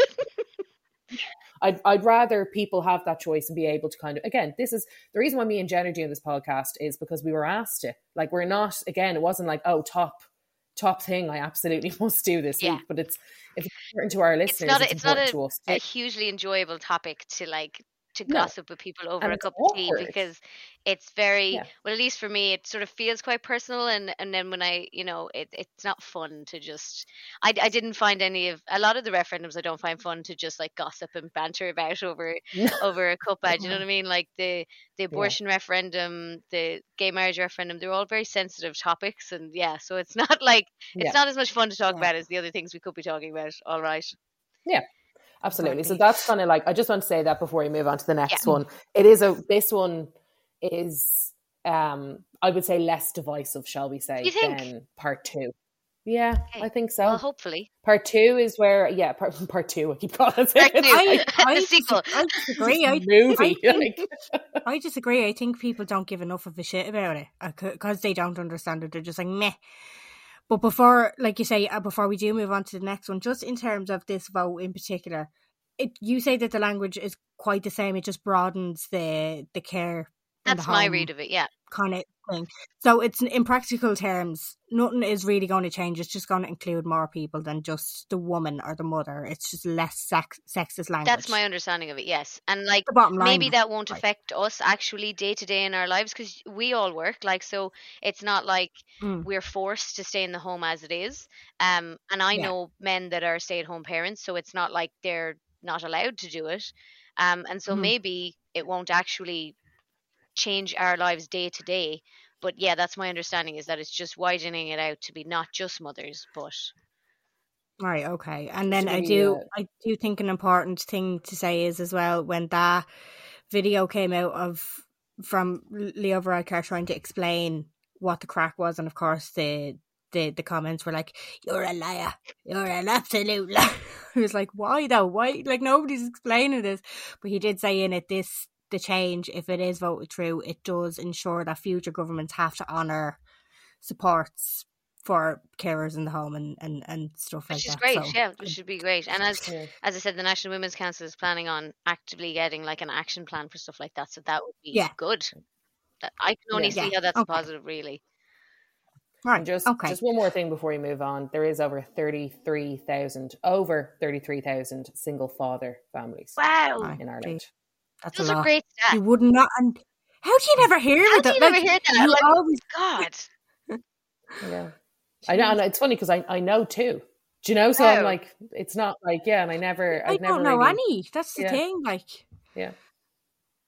I'd, I'd rather people have that choice and be able to kind of, again, this is the reason why me and Jen are doing this podcast, is because we were asked to, like, we're not, again, it wasn't like, oh, top top thing, I absolutely must do this yeah. week, but it's, if it's important to our listeners, it's, not a, it's, it's not a, to us, a hugely enjoyable topic to like to no. gossip with people over and a cup awkward. Of tea, because it's very yeah. well, at least for me, it sort of feels quite personal, and and then when I, you know, it it's not fun to just I, I didn't find any of a lot of the referendums I don't find fun to just like gossip and banter about over over a cup of, you know what I mean, like the the abortion yeah. referendum, the gay marriage referendum, they're all very sensitive topics, and yeah so it's not like it's yeah. not as much fun to talk yeah. about as the other things we could be talking about. All right. yeah Absolutely. So that's kind of like, I just want to say that before we move on to the next yeah. one. It is a, this one is, um, I would say less divisive, shall we say, than part two. Yeah, okay. I think so. Well, hopefully. Part two is where, yeah, part, part two, I keep calling it. I, I, the sequel. I disagree. I, movie, I, think, I disagree. I think people don't give enough of a shit about it, because they don't understand it. They're just like, meh. But before, like you say, before we do move on to the next one, just in terms of this vote in particular, it, you say that the language is quite the same. It just broadens the the care. That's the my read of it, yeah. kind of thing. So it's in practical terms, nothing is really going to change. It's just going to include more people than just the woman or the mother. It's just less sex, sexist language. That's my understanding of it, yes. And like line, maybe that won't right. affect us actually day to day in our lives, because we all work, like, so it's not like mm. we're forced to stay in the home as it is. Um, and I yeah. know men that are stay-at-home parents, so it's not like they're not allowed to do it. Um, and so mm. maybe it won't actually change our lives day to day, but yeah, that's my understanding, is that it's just widening it out to be not just mothers, but right, okay. And then so, I do, yeah. I do think an important thing to say is as well, when that video came out of from Leo Varadkar trying to explain what the crack was, and of course the the the comments were like, "You're a liar, you're an absolute liar." It was like, why though? Why? Like, nobody's explaining this, but he did say in it this. the change, if it is voted through, it does ensure that future governments have to honour supports for carers in the home and, and, and stuff like that. Which is great, so, yeah, which should be great. And as cool. as I said, the National Women's Council is planning on actively getting like an action plan for stuff like that. So that would be yeah. good. That, I can only yeah. see yeah. how that's okay. positive, really. Right. Just, okay. just one more thing before we move on. There is over thirty-three thousand, over thirty-three thousand single father families wow. in Ireland. That's Those a lot. Are great stats. You would not. And how do you never hear how that? How do you like, never hear that? You like, always, God. Yeah. I know, and it's funny because I, I know too. Do you know? So oh. I'm like, it's not like, yeah, and I never, I I've don't never know really, any. That's the yeah. thing, like, yeah.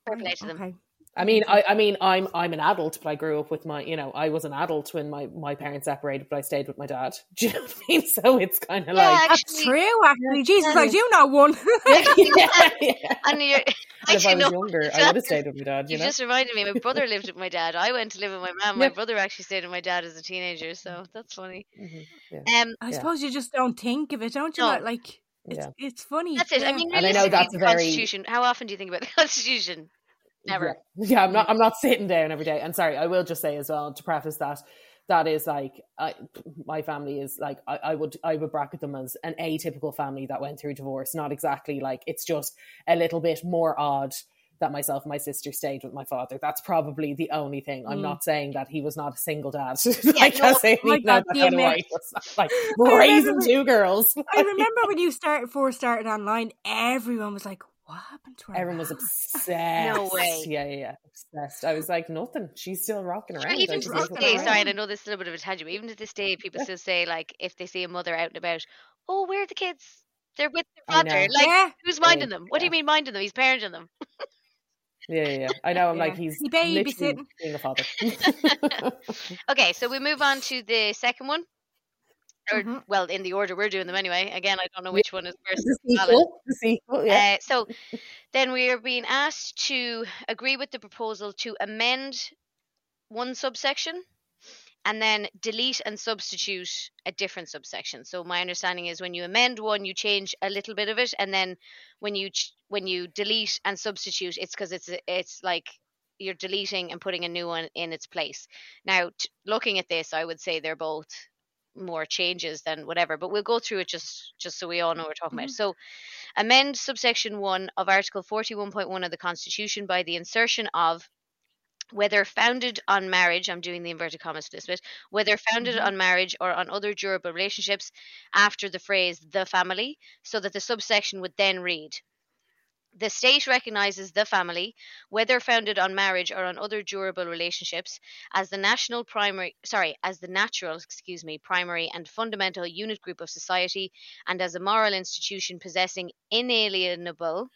Fair play to them. Okay. I mean, I, I mean, I'm, I'm an adult, but I grew up with my, you know, I was an adult when my, my parents separated, but I stayed with my dad. Do you know what I mean? So it's kind of yeah, like that's true. Actually, Jesus, I do know one. yeah, yeah. And you're. And if I was know, younger, I would have stayed with my dad. You, you know? Just reminded me, my brother lived with my dad. I went to live with my mum. My yeah. brother actually stayed with my dad as a teenager, so that's funny. Mm-hmm. Yeah. Um, I yeah. suppose you just don't think of it, don't you? No. Like, it's, yeah. it's funny. That's it. I mean, really, I know that's the very... Constitution. How often do you think about the Constitution? Never. Yeah. yeah, I'm not. I'm not sitting down every day. And sorry, I will just say as well to preface that. That is like, I, my family is like, I, I would I would bracket them as an atypical family that went through divorce. Not exactly like, it's just a little bit more odd that myself and my sister stayed with my father. That's probably the only thing. I'm mm. not saying that he was not a single dad. Yeah, like, no, saying oh my God, that kind of way. Like raising remember, two girls. I remember when you started, first started online, everyone was like, what happened to her? Everyone was obsessed. No way. Yeah, yeah, yeah. Obsessed. I was like, nothing. She's still rocking around. Even to this day, sorry, and I know this is a little bit of a tangent, but even to this day, people yeah. still say, like, if they see a mother out and about, oh, where are the kids? They're with their father. Like, yeah. who's minding yeah. them? What do you mean minding them? He's parenting them. yeah, yeah, yeah. I know. I'm yeah. like, he's babysitting being a father. Okay, so we move on to the second one. Or, mm-hmm. well, in the order we're doing them anyway. Again, I don't know which one is first. The sequel, the sequel, yeah. uh, so then we are being asked to agree with the proposal to amend one subsection and then delete and substitute a different subsection. So my understanding is when you amend one, you change a little bit of it, and then when you ch- when you delete and substitute, it's because it's it's like you're deleting and putting a new one in its place. Now, t- looking at this, I would say they're both more changes than whatever, but we'll go through it just just so we all know what we're talking mm-hmm. about. So amend subsection one of Article forty-one point one of the Constitution by the insertion of whether founded on marriage, I'm doing the inverted commas for this bit, whether founded mm-hmm. on marriage or on other durable relationships, after the phrase the family, so that the subsection would then read: the state recognizes the family, whether founded on marriage or on other durable relationships, as the national primary, sorry, as the natural, excuse me, primary and fundamental unit group of society, and as a moral institution possessing inalienable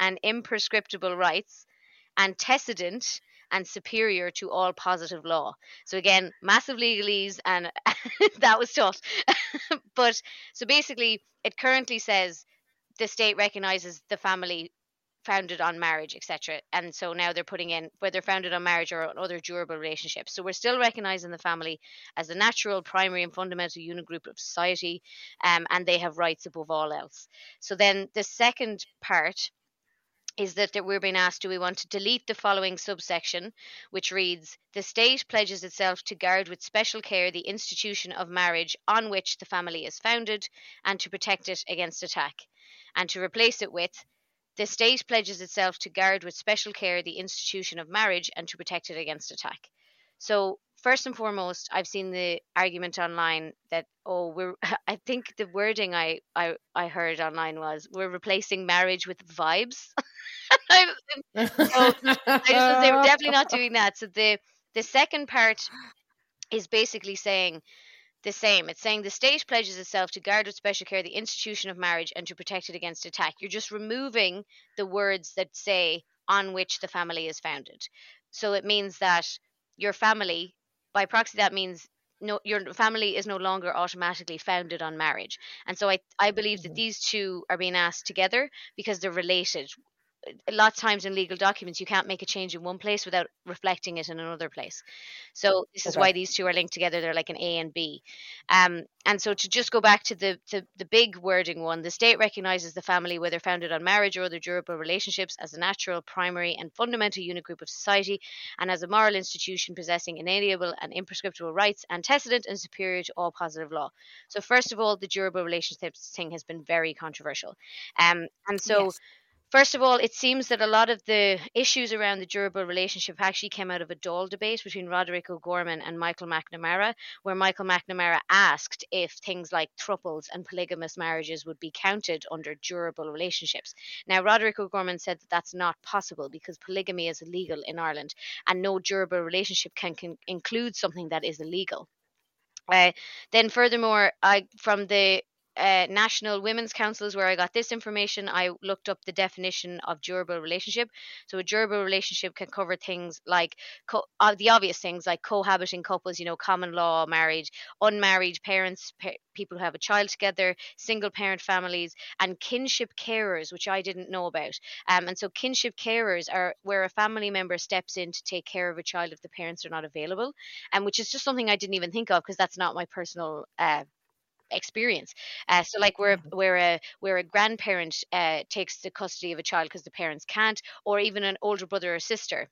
and imprescriptible rights, antecedent and superior to all positive law. So again, massive legalese, and that was tough. But so basically, it currently says the state recognizes the family founded on marriage, et cetera. And so now they're putting in whether founded on marriage or on other durable relationships. So we're still recognizing the family as the natural, primary, and fundamental unit group of society, um, and they have rights above all else. So then the second part is that, that we're being asked, do we want to delete the following subsection, which reads: the state pledges itself to guard with special care the institution of marriage on which the family is founded, and to protect it against attack. And to replace it with: the state pledges itself to guard with special care the institution of marriage and to protect it against attack. So first and foremost, I've seen the argument online that, oh, we're, I think the wording I, I, I heard online was, we're replacing marriage with vibes. I, so I just, they were definitely not doing that. So the, the second part is basically saying the same. It's saying the state pledges itself to guard with special care the institution of marriage and to protect it against attack. You're just removing the words that say on which the family is founded. So it means that your family, by proxy, that means no, your family is no longer automatically founded on marriage. And so I, I believe that these two are being asked together because they're related. lots of times in legal documents, you can't make a change in one place without reflecting it in another place. So this is okay. why these two are linked together. They're like an A and B. Um, and so to just go back to the, to the big wording one, the state recognises the family, whether founded on marriage or other durable relationships, as a natural, primary and fundamental unit group of society, and as a moral institution possessing inalienable and imprescriptible rights, antecedent and superior to all positive law. So first of all, the durable relationships thing has been very controversial. Um, and so... Yes. First of all, it seems that a lot of the issues around the durable relationship actually came out of a Dáil debate between Roderick O'Gorman and Michael McNamara, where Michael McNamara asked if things like thruples and polygamous marriages would be counted under durable relationships. Now, Roderick O'Gorman said that that's not possible because polygamy is illegal in Ireland and no durable relationship can, can include something that is illegal. Uh, then furthermore, I from the... Uh, National Women's Council is where I got this information. I looked up the definition of durable relationship. So a durable relationship can cover things like co- uh, the obvious things like cohabiting couples, you know, common law marriage, unmarried parents, pa- people who have a child together, single parent families, and kinship carers, which I didn't know about. Um, and so kinship carers are where a family member steps in to take care of a child if the parents are not available, and which is just something I didn't even think of because that's not my personal uh experience. Uh, so like where where a where a grandparent uh, takes the custody of a child because the parents can't, or even an older brother or sister.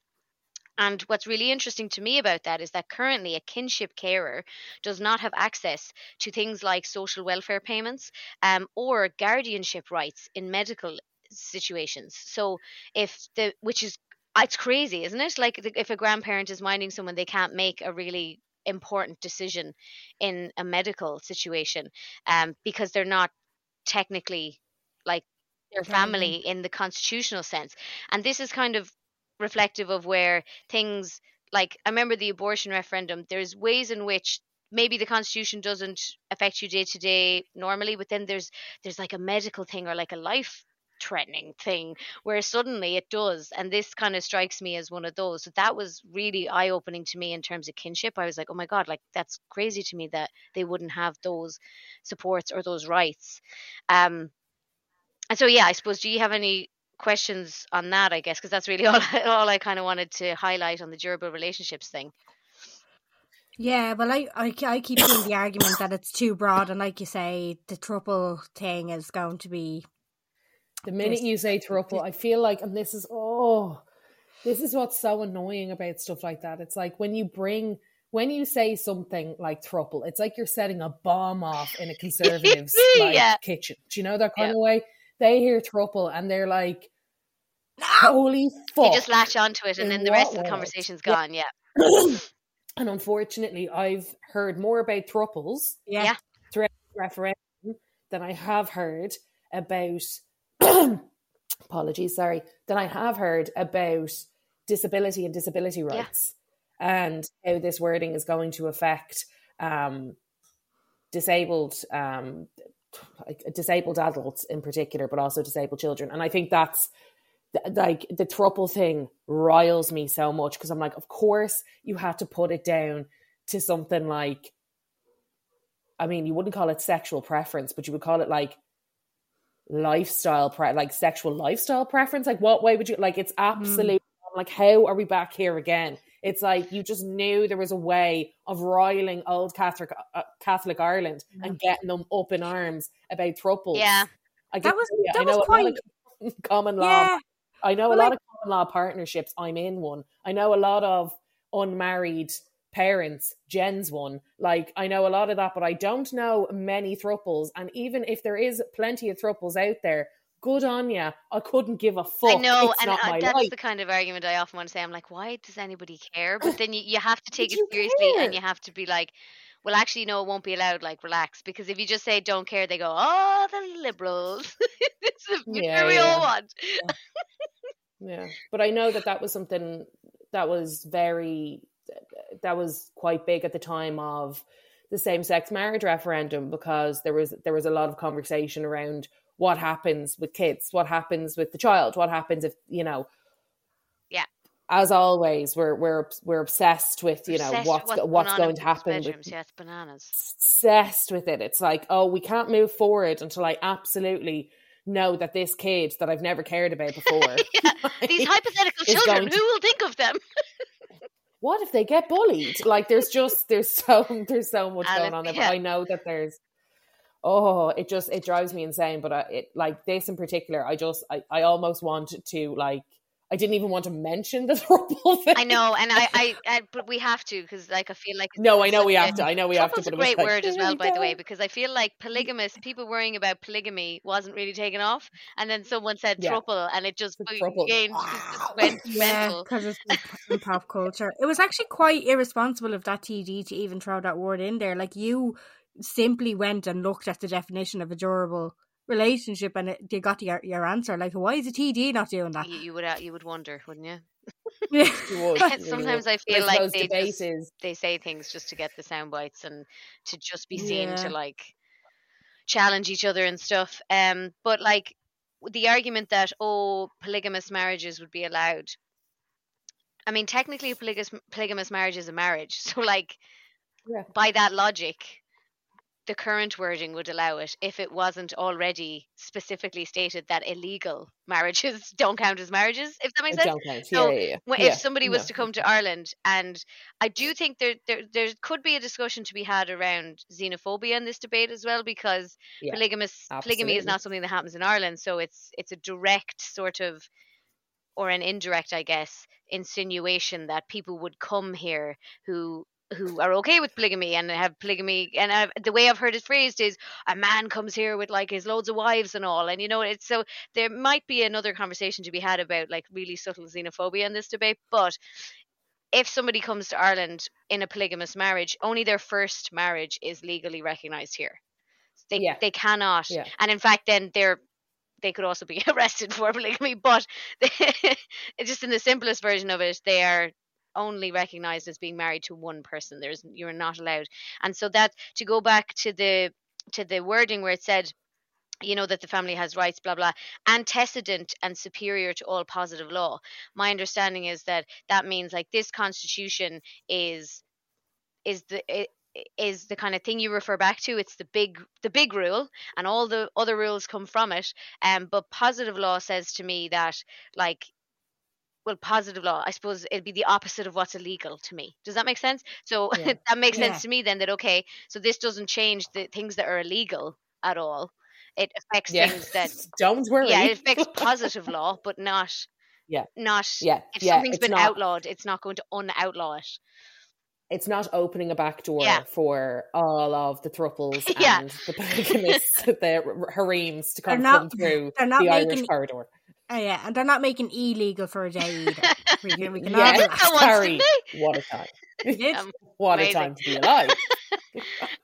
And what's really interesting to me about that is that currently a kinship carer does not have access to things like social welfare payments um, or guardianship rights in medical situations. So if the which is it's crazy, isn't it? Like the, if a grandparent is minding someone, they can't make a really important decision in a medical situation um because they're not technically like their family in the constitutional sense. And this is kind of reflective of where things like I remember the abortion referendum, there's ways in which maybe the constitution doesn't affect you day to day normally, but then there's there's like a medical thing or like a life threatening thing where suddenly it does, and this kind of strikes me as one of those. So that was really eye-opening to me in terms of kinship. I was like, oh my god, like that's crazy to me that they wouldn't have those supports or those rights. Um and so yeah, I suppose, do you have any questions on that? I guess because that's really all, all I kind of wanted to highlight on the durable relationships thing. Yeah, well, I, I, I keep seeing the argument that it's too broad, and like you say, the triple thing is going to be the minute you say throuple, I feel like, and this is, oh, this is what's so annoying about stuff like that. It's like when you bring, when you say something like throuple, it's like you're setting a bomb off in a conservative's like, yeah. kitchen. Do you know that kind yeah. of way? They hear throuple and they're like, holy fuck. You just latch onto it and then the rest of the conversation's gone, yeah. yeah. And unfortunately, I've heard more about throuples yeah. throughout the referendum than I have heard about apologies, sorry, than I have heard about disability and disability rights yeah. and how this wording is going to affect um, disabled um, disabled adults in particular, but also disabled children. And I think that's like the throuple thing riles me so much because I'm like, of course you had to put it down to something like, I mean, you wouldn't call it sexual preference, but you would call it like lifestyle pre- like sexual lifestyle preference. Like what way would you like it's absolutely mm. like how are we back here again? It's like you just knew there was a way of riling old Catholic uh, Catholic Ireland mm. and getting them up in arms about throuples. Yeah, I that was you, that I know was quite of common law yeah. I know well, a lot like... of common law partnerships. I'm in one. I know a lot of unmarried parents. Jen's one. Like I know a lot of that, but I don't know many throuples. And even if there is plenty of throuples out there, good on ya. I couldn't give a fuck. I know, it's and not I, my that's life. The kind of argument I often want to say. I'm like, why does anybody care? But then you, you have to take it seriously, care? And you have to be like, well, actually, no, it won't be allowed. Like, relax, because if you just say don't care, they go, oh, the liberals. It's the yeah, we yeah. all want. Yeah. yeah, but I know that that was something that was very. that was quite big at the time of the same-sex marriage referendum because there was there was a lot of conversation around what happens with kids, what happens with the child, what happens if, you know, yeah, as always we're we're we're obsessed with you obsessed know what's what's, what's going to happen with, yeah, it's bananas. Obsessed with it. It's like, oh, we can't move forward until I absolutely know that this kid that I've never cared about before. Yeah. Like, these hypothetical children, to... who will think of them? What if they get bullied? Like, there's just, there's so, there's so much Alan, going on there. Yeah. But I know that there's, oh, it just, it drives me insane. But I, it, like this in particular, I just, I, I almost want to like, I didn't even want to mention this horrible thing. I know, and I, I, I but we have to, because like I feel like it's no, I know we have to. I know we have to. But a great like, word as well, by the way, because I feel like polygamous people worrying about polygamy wasn't really taken off, and then someone said yeah. throuple, and it just, gained, just went yeah, because it's in pop culture. It was actually quite irresponsible of that T D to even throw that word in there. Like, you simply went and looked at the definition of a durable relationship and it, they got your, your answer. Like, why is a T D not doing that? You, you would uh, you would wonder, wouldn't you? Yeah. You would, sometimes you I feel like they just, they say things just to get the sound bites and to just be seen yeah. to like challenge each other and stuff. Um, but like the argument that oh, polygamous marriages would be allowed. I mean, technically, a polygamous polygamous marriage is a marriage, so like yeah. by that logic, the current wording would allow it if it wasn't already specifically stated that illegal marriages don't count as marriages, if that makes it sense. Count. So yeah, yeah, yeah. if yeah, somebody was no. to come to Ireland, and I do think there, there there could be a discussion to be had around xenophobia in this debate as well, because yeah, polygamous absolutely. polygamy is not something that happens in Ireland, so it's it's a direct sort of, or an indirect, I guess, insinuation that people would come here who who are okay with polygamy and have polygamy. And I've, the way I've heard it phrased is a man comes here with like his loads of wives and all. And, you know, it's so there might be another conversation to be had about like really subtle xenophobia in this debate. But if somebody comes to Ireland in a polygamous marriage, only their first marriage is legally recognized here. They yeah. they cannot. Yeah. And in fact, then they're, they could also be arrested for polygamy, but they, just in the simplest version of it, they are only recognized as being married to one person. There's, you're not allowed. And so that, to go back to the to the wording where it said, you know, that the family has rights, blah blah, antecedent and superior to all positive law, my understanding is that that means like this constitution is is the it, is the kind of thing you refer back to. It's the big the big rule, and all the other rules come from it. Um but positive law says to me that like, well, positive law, I suppose it'd be the opposite of what's illegal to me. Does that make sense? So yeah. that makes yeah. sense to me then, that, okay, so this doesn't change the things that are illegal at all. It affects yeah. things that... Don't worry. Yeah, it affects positive law, but not... Yeah. Not... Yeah. If yeah. something's it's been not, outlawed, it's not going to un-outlaw it. It's not opening a back door yeah. for all of the thruples yeah. and the polygamists, the harems to come, not, come through the making... Irish corridor. Oh yeah, and they're not making illegal for a day either. We can, we can yes, all sorry. What a time. Um, what amazing. A time to be alive.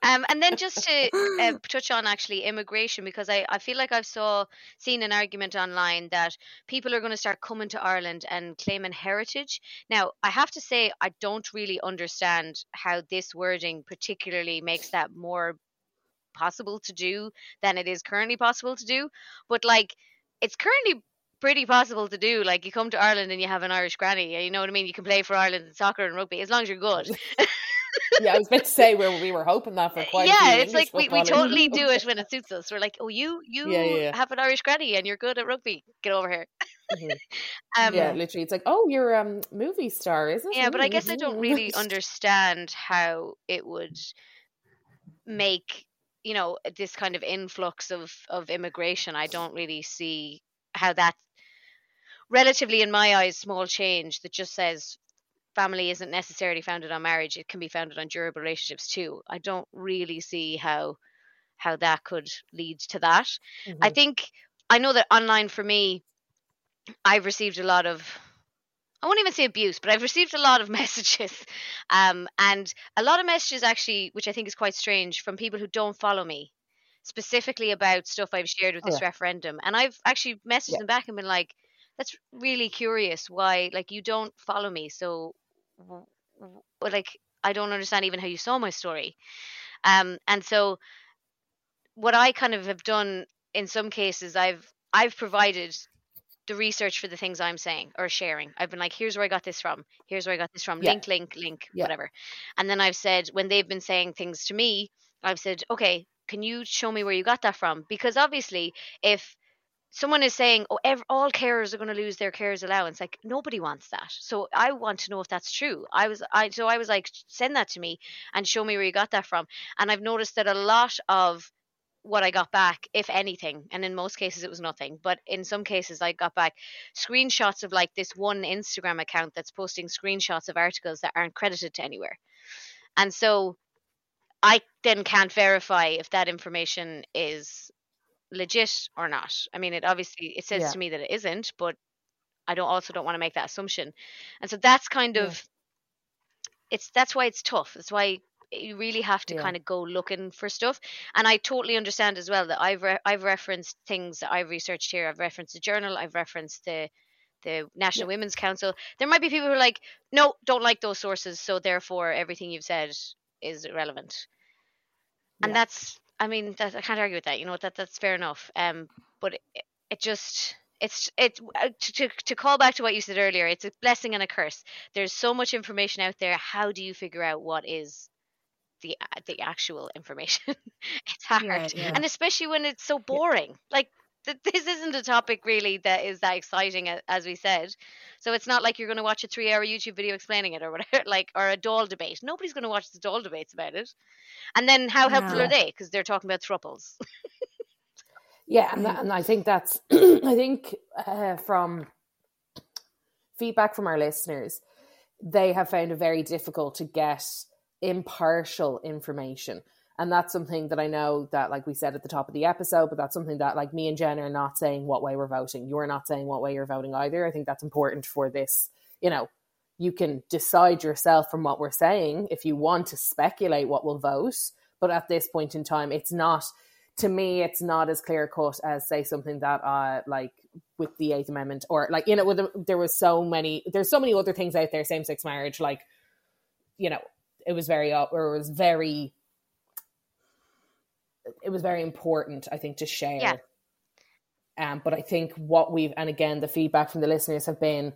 um, and then just to uh, touch on actually immigration, because I, I feel like I've saw seen an argument online that people are going to start coming to Ireland and claiming heritage. Now, I have to say, I don't really understand how this wording particularly makes that more possible to do than it is currently possible to do. But like, it's currently pretty possible to do. Like, you come to Ireland and you have an Irish granny, you know what I mean? You can play for Ireland in soccer and rugby as long as you're good. Yeah, I was about to say, where we were hoping that for quite yeah, a few it's English like we, we totally do it when it suits us. We're like, oh, you you yeah, yeah, yeah. have an Irish granny and you're good at rugby, get over here. Mm-hmm. um, yeah, literally, it's like, oh, you're a um, movie star, isn't it? Yeah, but I guess mm-hmm. I don't really understand how it would make, you know, this kind of influx of, of immigration. I don't really see how that relatively, in my eyes, small change that just says family isn't necessarily founded on marriage, it can be founded on durable relationships too. I don't really see how how that could lead to that. Mm-hmm. I think, I know that online for me, I've received a lot of, I won't even say abuse, but I've received a lot of messages um, and a lot of messages actually, which I think is quite strange, from people who don't follow me, specifically about stuff I've shared with oh, this yeah. referendum. And I've actually messaged yeah. them back and been like, that's really curious why, like, you don't follow me. So, but like, I don't understand even how you saw my story. Um, and so what I kind of have done in some cases, I've, I've provided the research for the things I'm saying or sharing. I've been like, here's where I got this from. Here's where I got this from. Yeah. Link, link, link, yeah. whatever. And then I've said, when they've been saying things to me, I've said, okay, can you show me where you got that from? Because obviously, if someone is saying, oh, ev- all carers are going to lose their carers allowance. Like, nobody wants that. So I want to know if that's true. I was, I, so I was like, send that to me and show me where you got that from. And I've noticed that a lot of what I got back, if anything, and in most cases it was nothing, but in some cases I got back screenshots of like this one Instagram account that's posting screenshots of articles that aren't credited to anywhere. And so I then can't verify if that information is legit or not. I mean, it obviously, it says yeah. to me that it isn't, but I don't also don't want to make that assumption. And so that's kind of, yeah. it's, that's why it's tough. That's why you really have to yeah. kind of go looking for stuff. And I totally understand as well that I've re- I've referenced things that I've researched here. I've referenced the journal. I've referenced the the National yeah. Women's Council. There might be people who are like, no, don't like those sources, so therefore everything you've said is irrelevant. Yeah. And that's, I mean, that, I can't argue with that. You know, that that's fair enough. Um, but it, it just, it's it to, to to call back to what you said earlier. It's a blessing and a curse. There's so much information out there. How do you figure out what is the the actual information? It's hard, yeah, yeah. and especially when it's so boring. Yeah. Like th- this isn't a topic really that is that exciting, as we said. So it's not like you're going to watch a three-hour YouTube video explaining it or whatever, like, or a Dáil debate. Nobody's going to watch the Dáil debates about it. And then how helpful yeah. are they? Because they're talking about thruples. yeah, and, that, and I think that's I think uh, from feedback from our listeners, they have found it very difficult to get impartial information, and that's something that I know that, like we said at the top of the episode, but that's something that, like, me and Jenna are not saying what way we're voting. You're not saying what way you're voting either. I think that's important for this. You know, you can decide yourself from what we're saying if you want to speculate what we'll vote, but at this point in time, it's not, to me, it's not as clear cut as, say, something that uh like with the Eighth Amendment, or like, you know, with the, there was so many there's so many other things out there, same-sex marriage, like, you know, It was very, or it was very, it was very important, I think, to share. Yeah. Um, but I think what we've, and again, the feedback from the listeners have been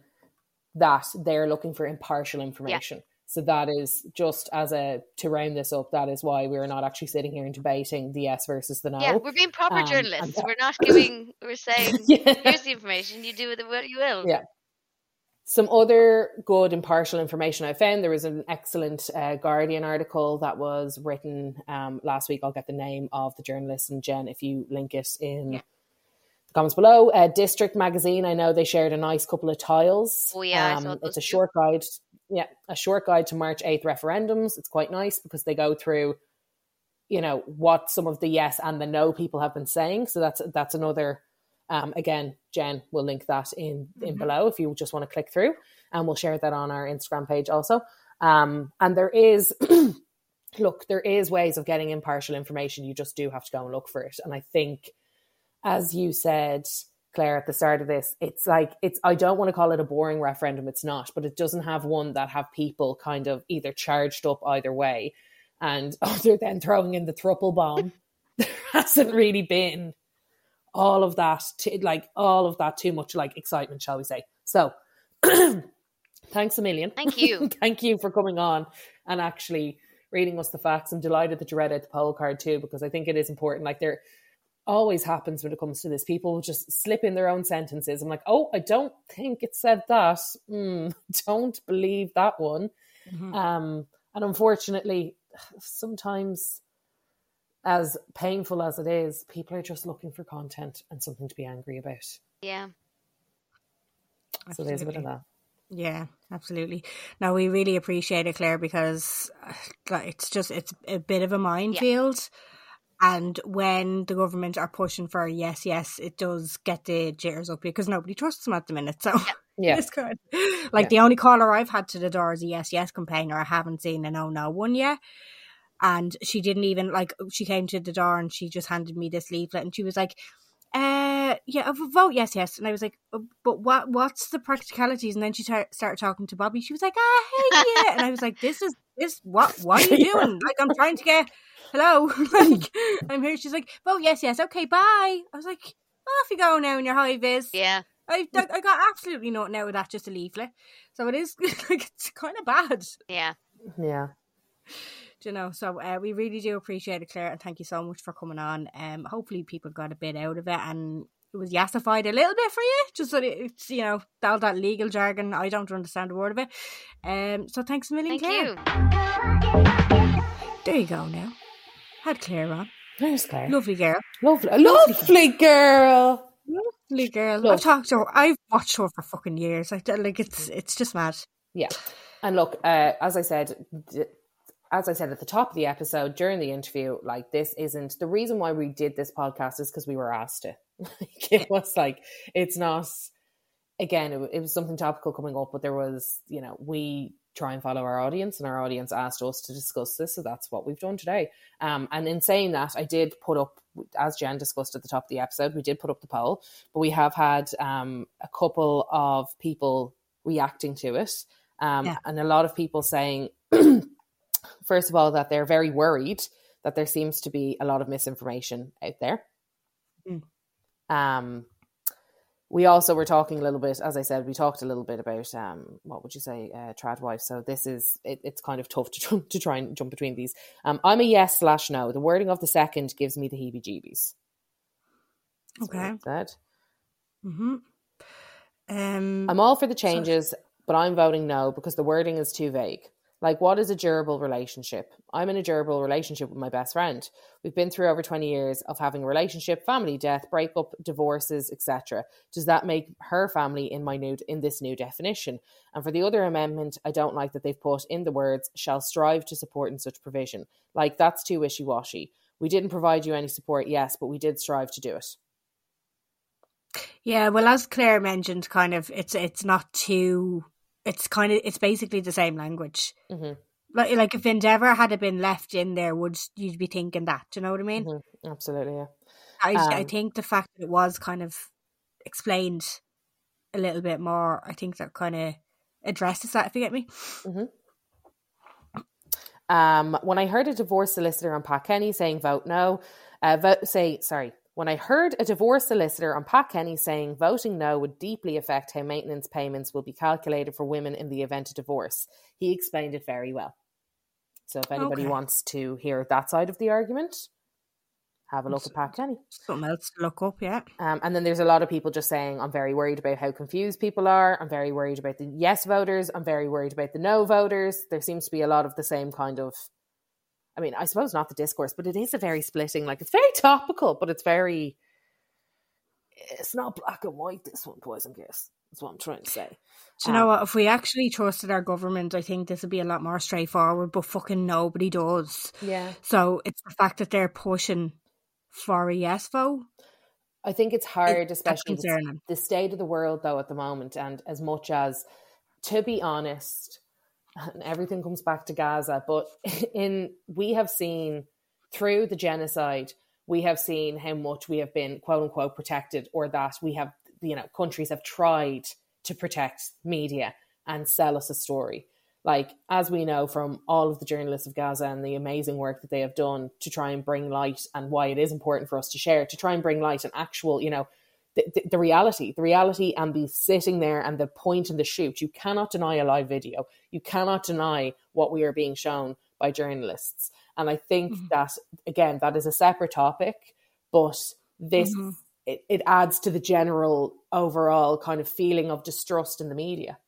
that they're looking for impartial information. Yeah. So that is just as a, to round this up, that is why we're not actually sitting here and debating the yes versus the no. Yeah, we're being proper um, journalists. That, we're not giving, we're saying, yeah. here's the information, you do with it what you will. Yeah. Some other good impartial information I found, there was an excellent uh, Guardian article that was written um, last week. I'll get the name of the journalist, and Jen, if you link it in yeah. the comments below. Uh, District magazine, I know they shared a nice couple of tiles. Oh yeah, um, I saw those. It's a short guide. Yeah, a short guide to March eighth referendums. It's quite nice because they go through, you know, what some of the yes and the no people have been saying. So that's that's another. Um, again, Jen, we'll link that in, in mm-hmm. below if you just want to click through, and we'll share that on our Instagram page also. Um, and there is, look, there is ways of getting impartial information. You just do have to go and look for it. And I think, as you said, Claire, at the start of this, it's like, it's, I don't want to call it a boring referendum. It's not, but it doesn't have one that have people kind of either charged up either way. And other than throwing in the thruple bomb, there hasn't really been all of that, t- like all of that too much, like, excitement, shall we say. So thanks a million. Thank you. Thank you for coming on and actually reading us the facts. I'm delighted that you read out the poll card too, because I think it is important. Like, there always happens when it comes to this. People just slip in their own sentences. I'm like, oh, I don't think it said that. Mm, don't believe that one. Mm-hmm. Um, and unfortunately, sometimes, as painful as it is, people are just looking for content and something to be angry about. Yeah. So absolutely. There's a bit of that. Yeah, absolutely. Now, we really appreciate it, Claire, because it's just, it's a bit of a minefield. Yeah. And when the government are pushing for yes, yes, it does get the jitters up because nobody trusts them at the minute. So yeah, it's good. Like, yeah. the only caller I've had to the door is a yes, yes campaigner. I haven't seen a no, no one yet. And she didn't even, like, she came to the door and she just handed me this leaflet, and she was like, uh, yeah, I'll vote yes, yes. And I was like, but what? what's the practicalities? And then she tar- started talking to Bobby. She was like, I hate it. And I was like, this is, this, what, what are you doing? Like, I'm trying to get, hello, like, I'm here. She's like, vote yes, yes, okay, bye. I was like, off you go now in your high vis. Yeah. I, I, I got absolutely nothing out of that, just a leaflet. So it is, like, it's kind of bad. Yeah. Yeah. Do you know, so uh, we really do appreciate it, Claire, and thank you so much for coming on. Um, hopefully people got a bit out of it, and it was yassified a little bit for you, just that it's, you know, all that legal jargon. I don't understand a word of it. Um, so thanks a million, Claire. Thank you. There you go now. Had Claire on. There's Claire. Lovely girl. Lovely, lovely, lovely girl. Lovely girl. Lovely. I've talked to her. I've watched her for fucking years. I, like, it's it's just mad. Yeah. And look, uh, as I said... D- As I said at the top of the episode, during the interview, like, this isn't... The reason why we did this podcast is because we were asked to. Like, it was like, it's not... Again, it, it was something topical coming up, but there was, you know, we try and follow our audience, and our audience asked us to discuss this, so that's what we've done today. Um, and in saying that, I did put up, as Jen discussed at the top of the episode, we did put up the poll, but we have had um, a couple of people reacting to it, um, yeah. and a lot of people saying... First of all, that they're very worried that there seems to be a lot of misinformation out there. Mm. Um, we also were talking a little bit, as I said, we talked a little bit about, um, what would you say, uh, trad wife. So this is, it, it's kind of tough to, to try and jump between these. Um, I'm a yes slash no. The wording of the second gives me the heebie-jeebies. That's okay. That. Mm-hmm. Um, I'm all for the changes, so- but I'm voting no because the wording is too vague. Like, what is a durable relationship? I'm in a durable relationship with my best friend. We've been through over twenty years of having a relationship, family, death, breakup, divorces, et cetera. Does that make her family in my new in this new definition? And for the other amendment, I don't like that they've put in the words, shall strive to support in such provision. Like, that's too wishy-washy. We didn't provide you any support, yes, but we did strive to do it. Yeah, well, as Claire mentioned, kind of, it's it's not too... It's kind of, it's basically the same language. Mm-hmm. Like, like if Endeavour had been left in there, would you be thinking that? Do you know what I mean? Mm-hmm. Absolutely, yeah. I, um, I think the fact that it was kind of explained a little bit more, I think that kind of addresses that, if you get me. Mm-hmm. Um, when I heard a divorce solicitor on Pat Kenny saying vote no, uh, vote say, sorry. When I heard a divorce solicitor on Pat Kenny saying voting no would deeply affect how maintenance payments will be calculated for women in the event of divorce, he explained it very well. So if anybody okay. wants to hear that side of the argument, have a look at Pat Kenny. Something else to look up, yeah. Um, and then there's a lot of people just saying, I'm very worried about how confused people are. I'm very worried about the yes voters. I'm very worried about the no voters. There seems to be a lot of the same kind of... I mean, I suppose not the discourse, but it is a very splitting, like, it's very topical, but it's very, it's not black and white, this one, boys and girls. That's what I'm trying to say. Do you um, know what? If we actually trusted our government, I think this would be a lot more straightforward, but fucking nobody does. Yeah. So it's the fact that they're pushing for a yes vote. I think it's hard, it, especially the, the state of the world, though, at the moment. And as much as, to be honest... And everything comes back to Gaza, but in we have seen through the genocide, we have seen how much we have been quote unquote protected, or that we have, you know, countries have tried to protect media and sell us a story. Like, as we know from all of the journalists of Gaza and the amazing work that they have done to try and bring light, and why it is important for us to share, to try and bring light and actual, you know, the, the, the reality, the reality and the sitting there and the point and the shoot. You cannot deny a live video. You cannot deny what we are being shown by journalists. And I think mm-hmm. that, again, that is a separate topic, but this, mm-hmm. it, it adds to the general overall kind of feeling of distrust in the media.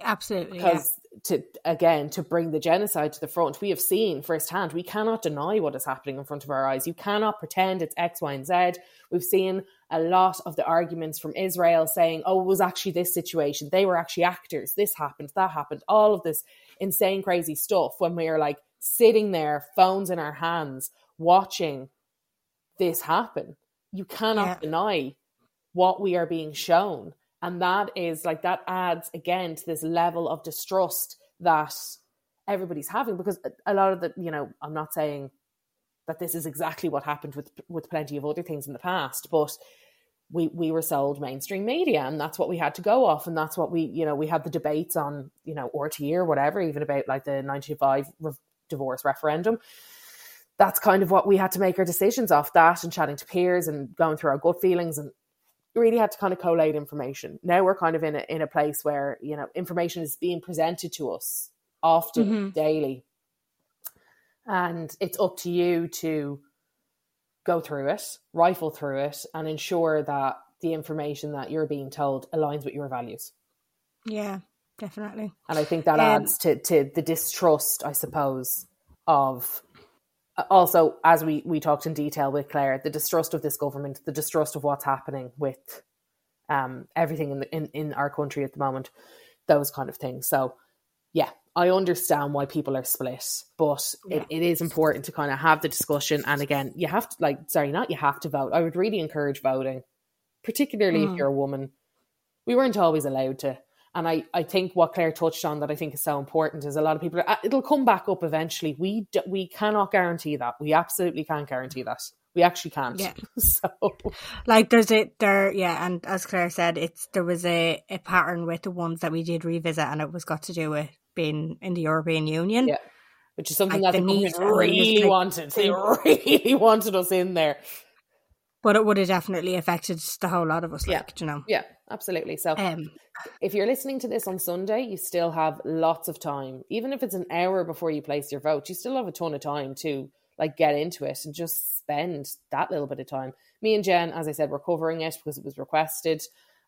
Absolutely. Because yeah. to, again, to bring the genocide to the front, we have seen firsthand, we cannot deny what is happening in front of our eyes. You cannot pretend it's X, Y, and Z. We've seen a lot of the arguments from Israel saying, oh, it was actually this situation. They were actually actors. This happened, that happened, all of this insane, crazy stuff, when we are like sitting there, phones in our hands, watching this happen. You cannot yeah. deny what we are being shown. And that is like, that adds again to this level of distrust that everybody's having, because a lot of the, you know, I'm not saying that this is exactly what happened with with plenty of other things in the past, but we we were sold mainstream media, and that's what we had to go off, and that's what we, you know, we had the debates on, you know, R T or whatever, even about like the ninety-five re- divorce referendum. That's kind of what we had to make our decisions off, that and chatting to peers and going through our gut feelings, and really had to kind of collate information. Now we're kind of in a in a place where, you know, information is being presented to us often, mm-hmm. daily. And it's up to you to go through it, rifle through it, and ensure that the information that you're being told aligns with your values. Yeah, definitely. And I think that um, adds to, to the distrust, I suppose, of... Also, as we, we talked in detail with Claire, the distrust of this government, the distrust of what's happening with um, everything in, the, in, in our country at the moment, those kind of things. So, yeah, I understand why people are split, but yeah. it, it is important to kind of have the discussion. And again, you have to, like, sorry, not you have to vote. I would really encourage voting, particularly mm. if you're a woman. We weren't always allowed to. And I, I think what Claire touched on that I think is so important is a lot of people, are, it'll come back up eventually. We d- we cannot guarantee that. We absolutely can't guarantee that. We actually can't. Yeah. So. Like there's a, there, yeah. And as Claire said, it's there was a, a pattern with the ones that we did revisit, and it was got to do with being in the European Union. Yeah. Which is something like that the government really like, wanted. They really wanted us in there. But it would have definitely affected the whole lot of us, like, yeah. you know. Yeah, absolutely. So um, if you're listening to this on Sunday, you still have lots of time. Even if it's an hour before you place your vote, you still have a ton of time to, like, get into it and just spend that little bit of time. Me and Jen, as I said, we're covering it because it was requested.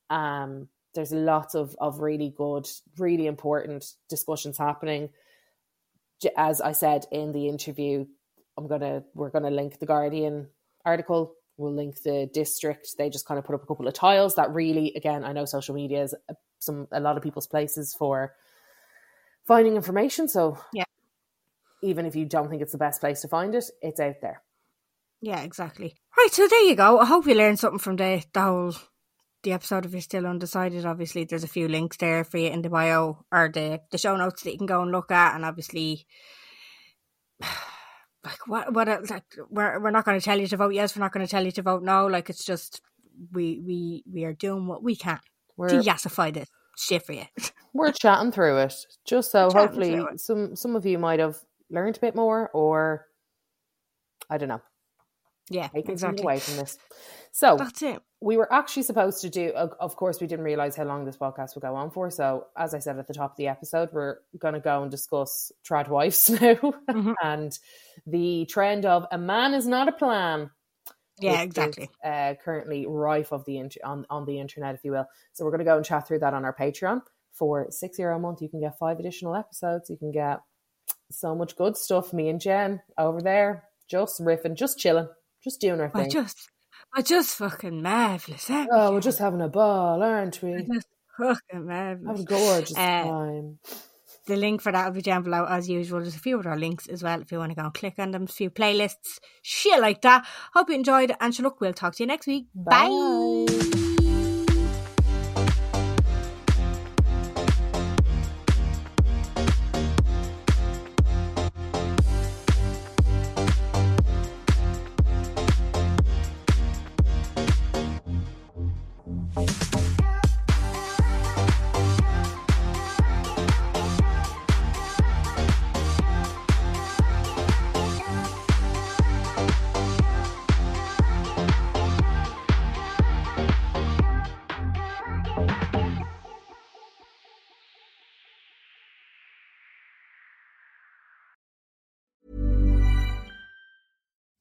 Um, there's lots of, of really good, really important discussions happening. As I said in the interview, I'm gonna we're going to link the Guardian article. We'll link the district. They just kind of put up a couple of tiles that really, again, I know social media is some a lot of people's places for finding information. So yeah, even if you don't think it's the best place to find it, it's out there. Yeah, exactly. Right, so there you go. I hope you learned something from the, the whole the episode. If you're still undecided, obviously there's a few links there for you in the bio or the, the show notes that you can go and look at. And obviously... Like what? What? Like we're we're not going to tell you to vote yes. We're not going to tell you to vote no. Like it's just we we we are doing what we can we're, to yesify this shit for you. We're chatting through it, just so hopefully some some of you might have learned a bit more, or I don't know. Yeah, taking exactly. something away from this. So that's it. We were actually supposed to do. Of course, we didn't realize how long this podcast would go on for. So, as I said at the top of the episode, we're going to go and discuss trad wives now mm-hmm. and the trend of a man is not a plan. Yeah, exactly. Is, uh, currently rife of the inter- on on the internet, if you will. So, we're going to go and chat through that on our Patreon for six euro a month. You can get five additional episodes. You can get so much good stuff. Me and Jen over there, just riffing, just chilling, just doing our thing. I just. We're just fucking marvellous, eh? Oh, we're just having a ball, aren't we? We're just fucking marvellous. Have a gorgeous uh, time. The link for that will be down below, as usual. There's a few other links as well if you want to go and click on them. A few playlists, shit like that. Hope you enjoyed, and sure, look, we'll talk to you next week. Bye. Bye.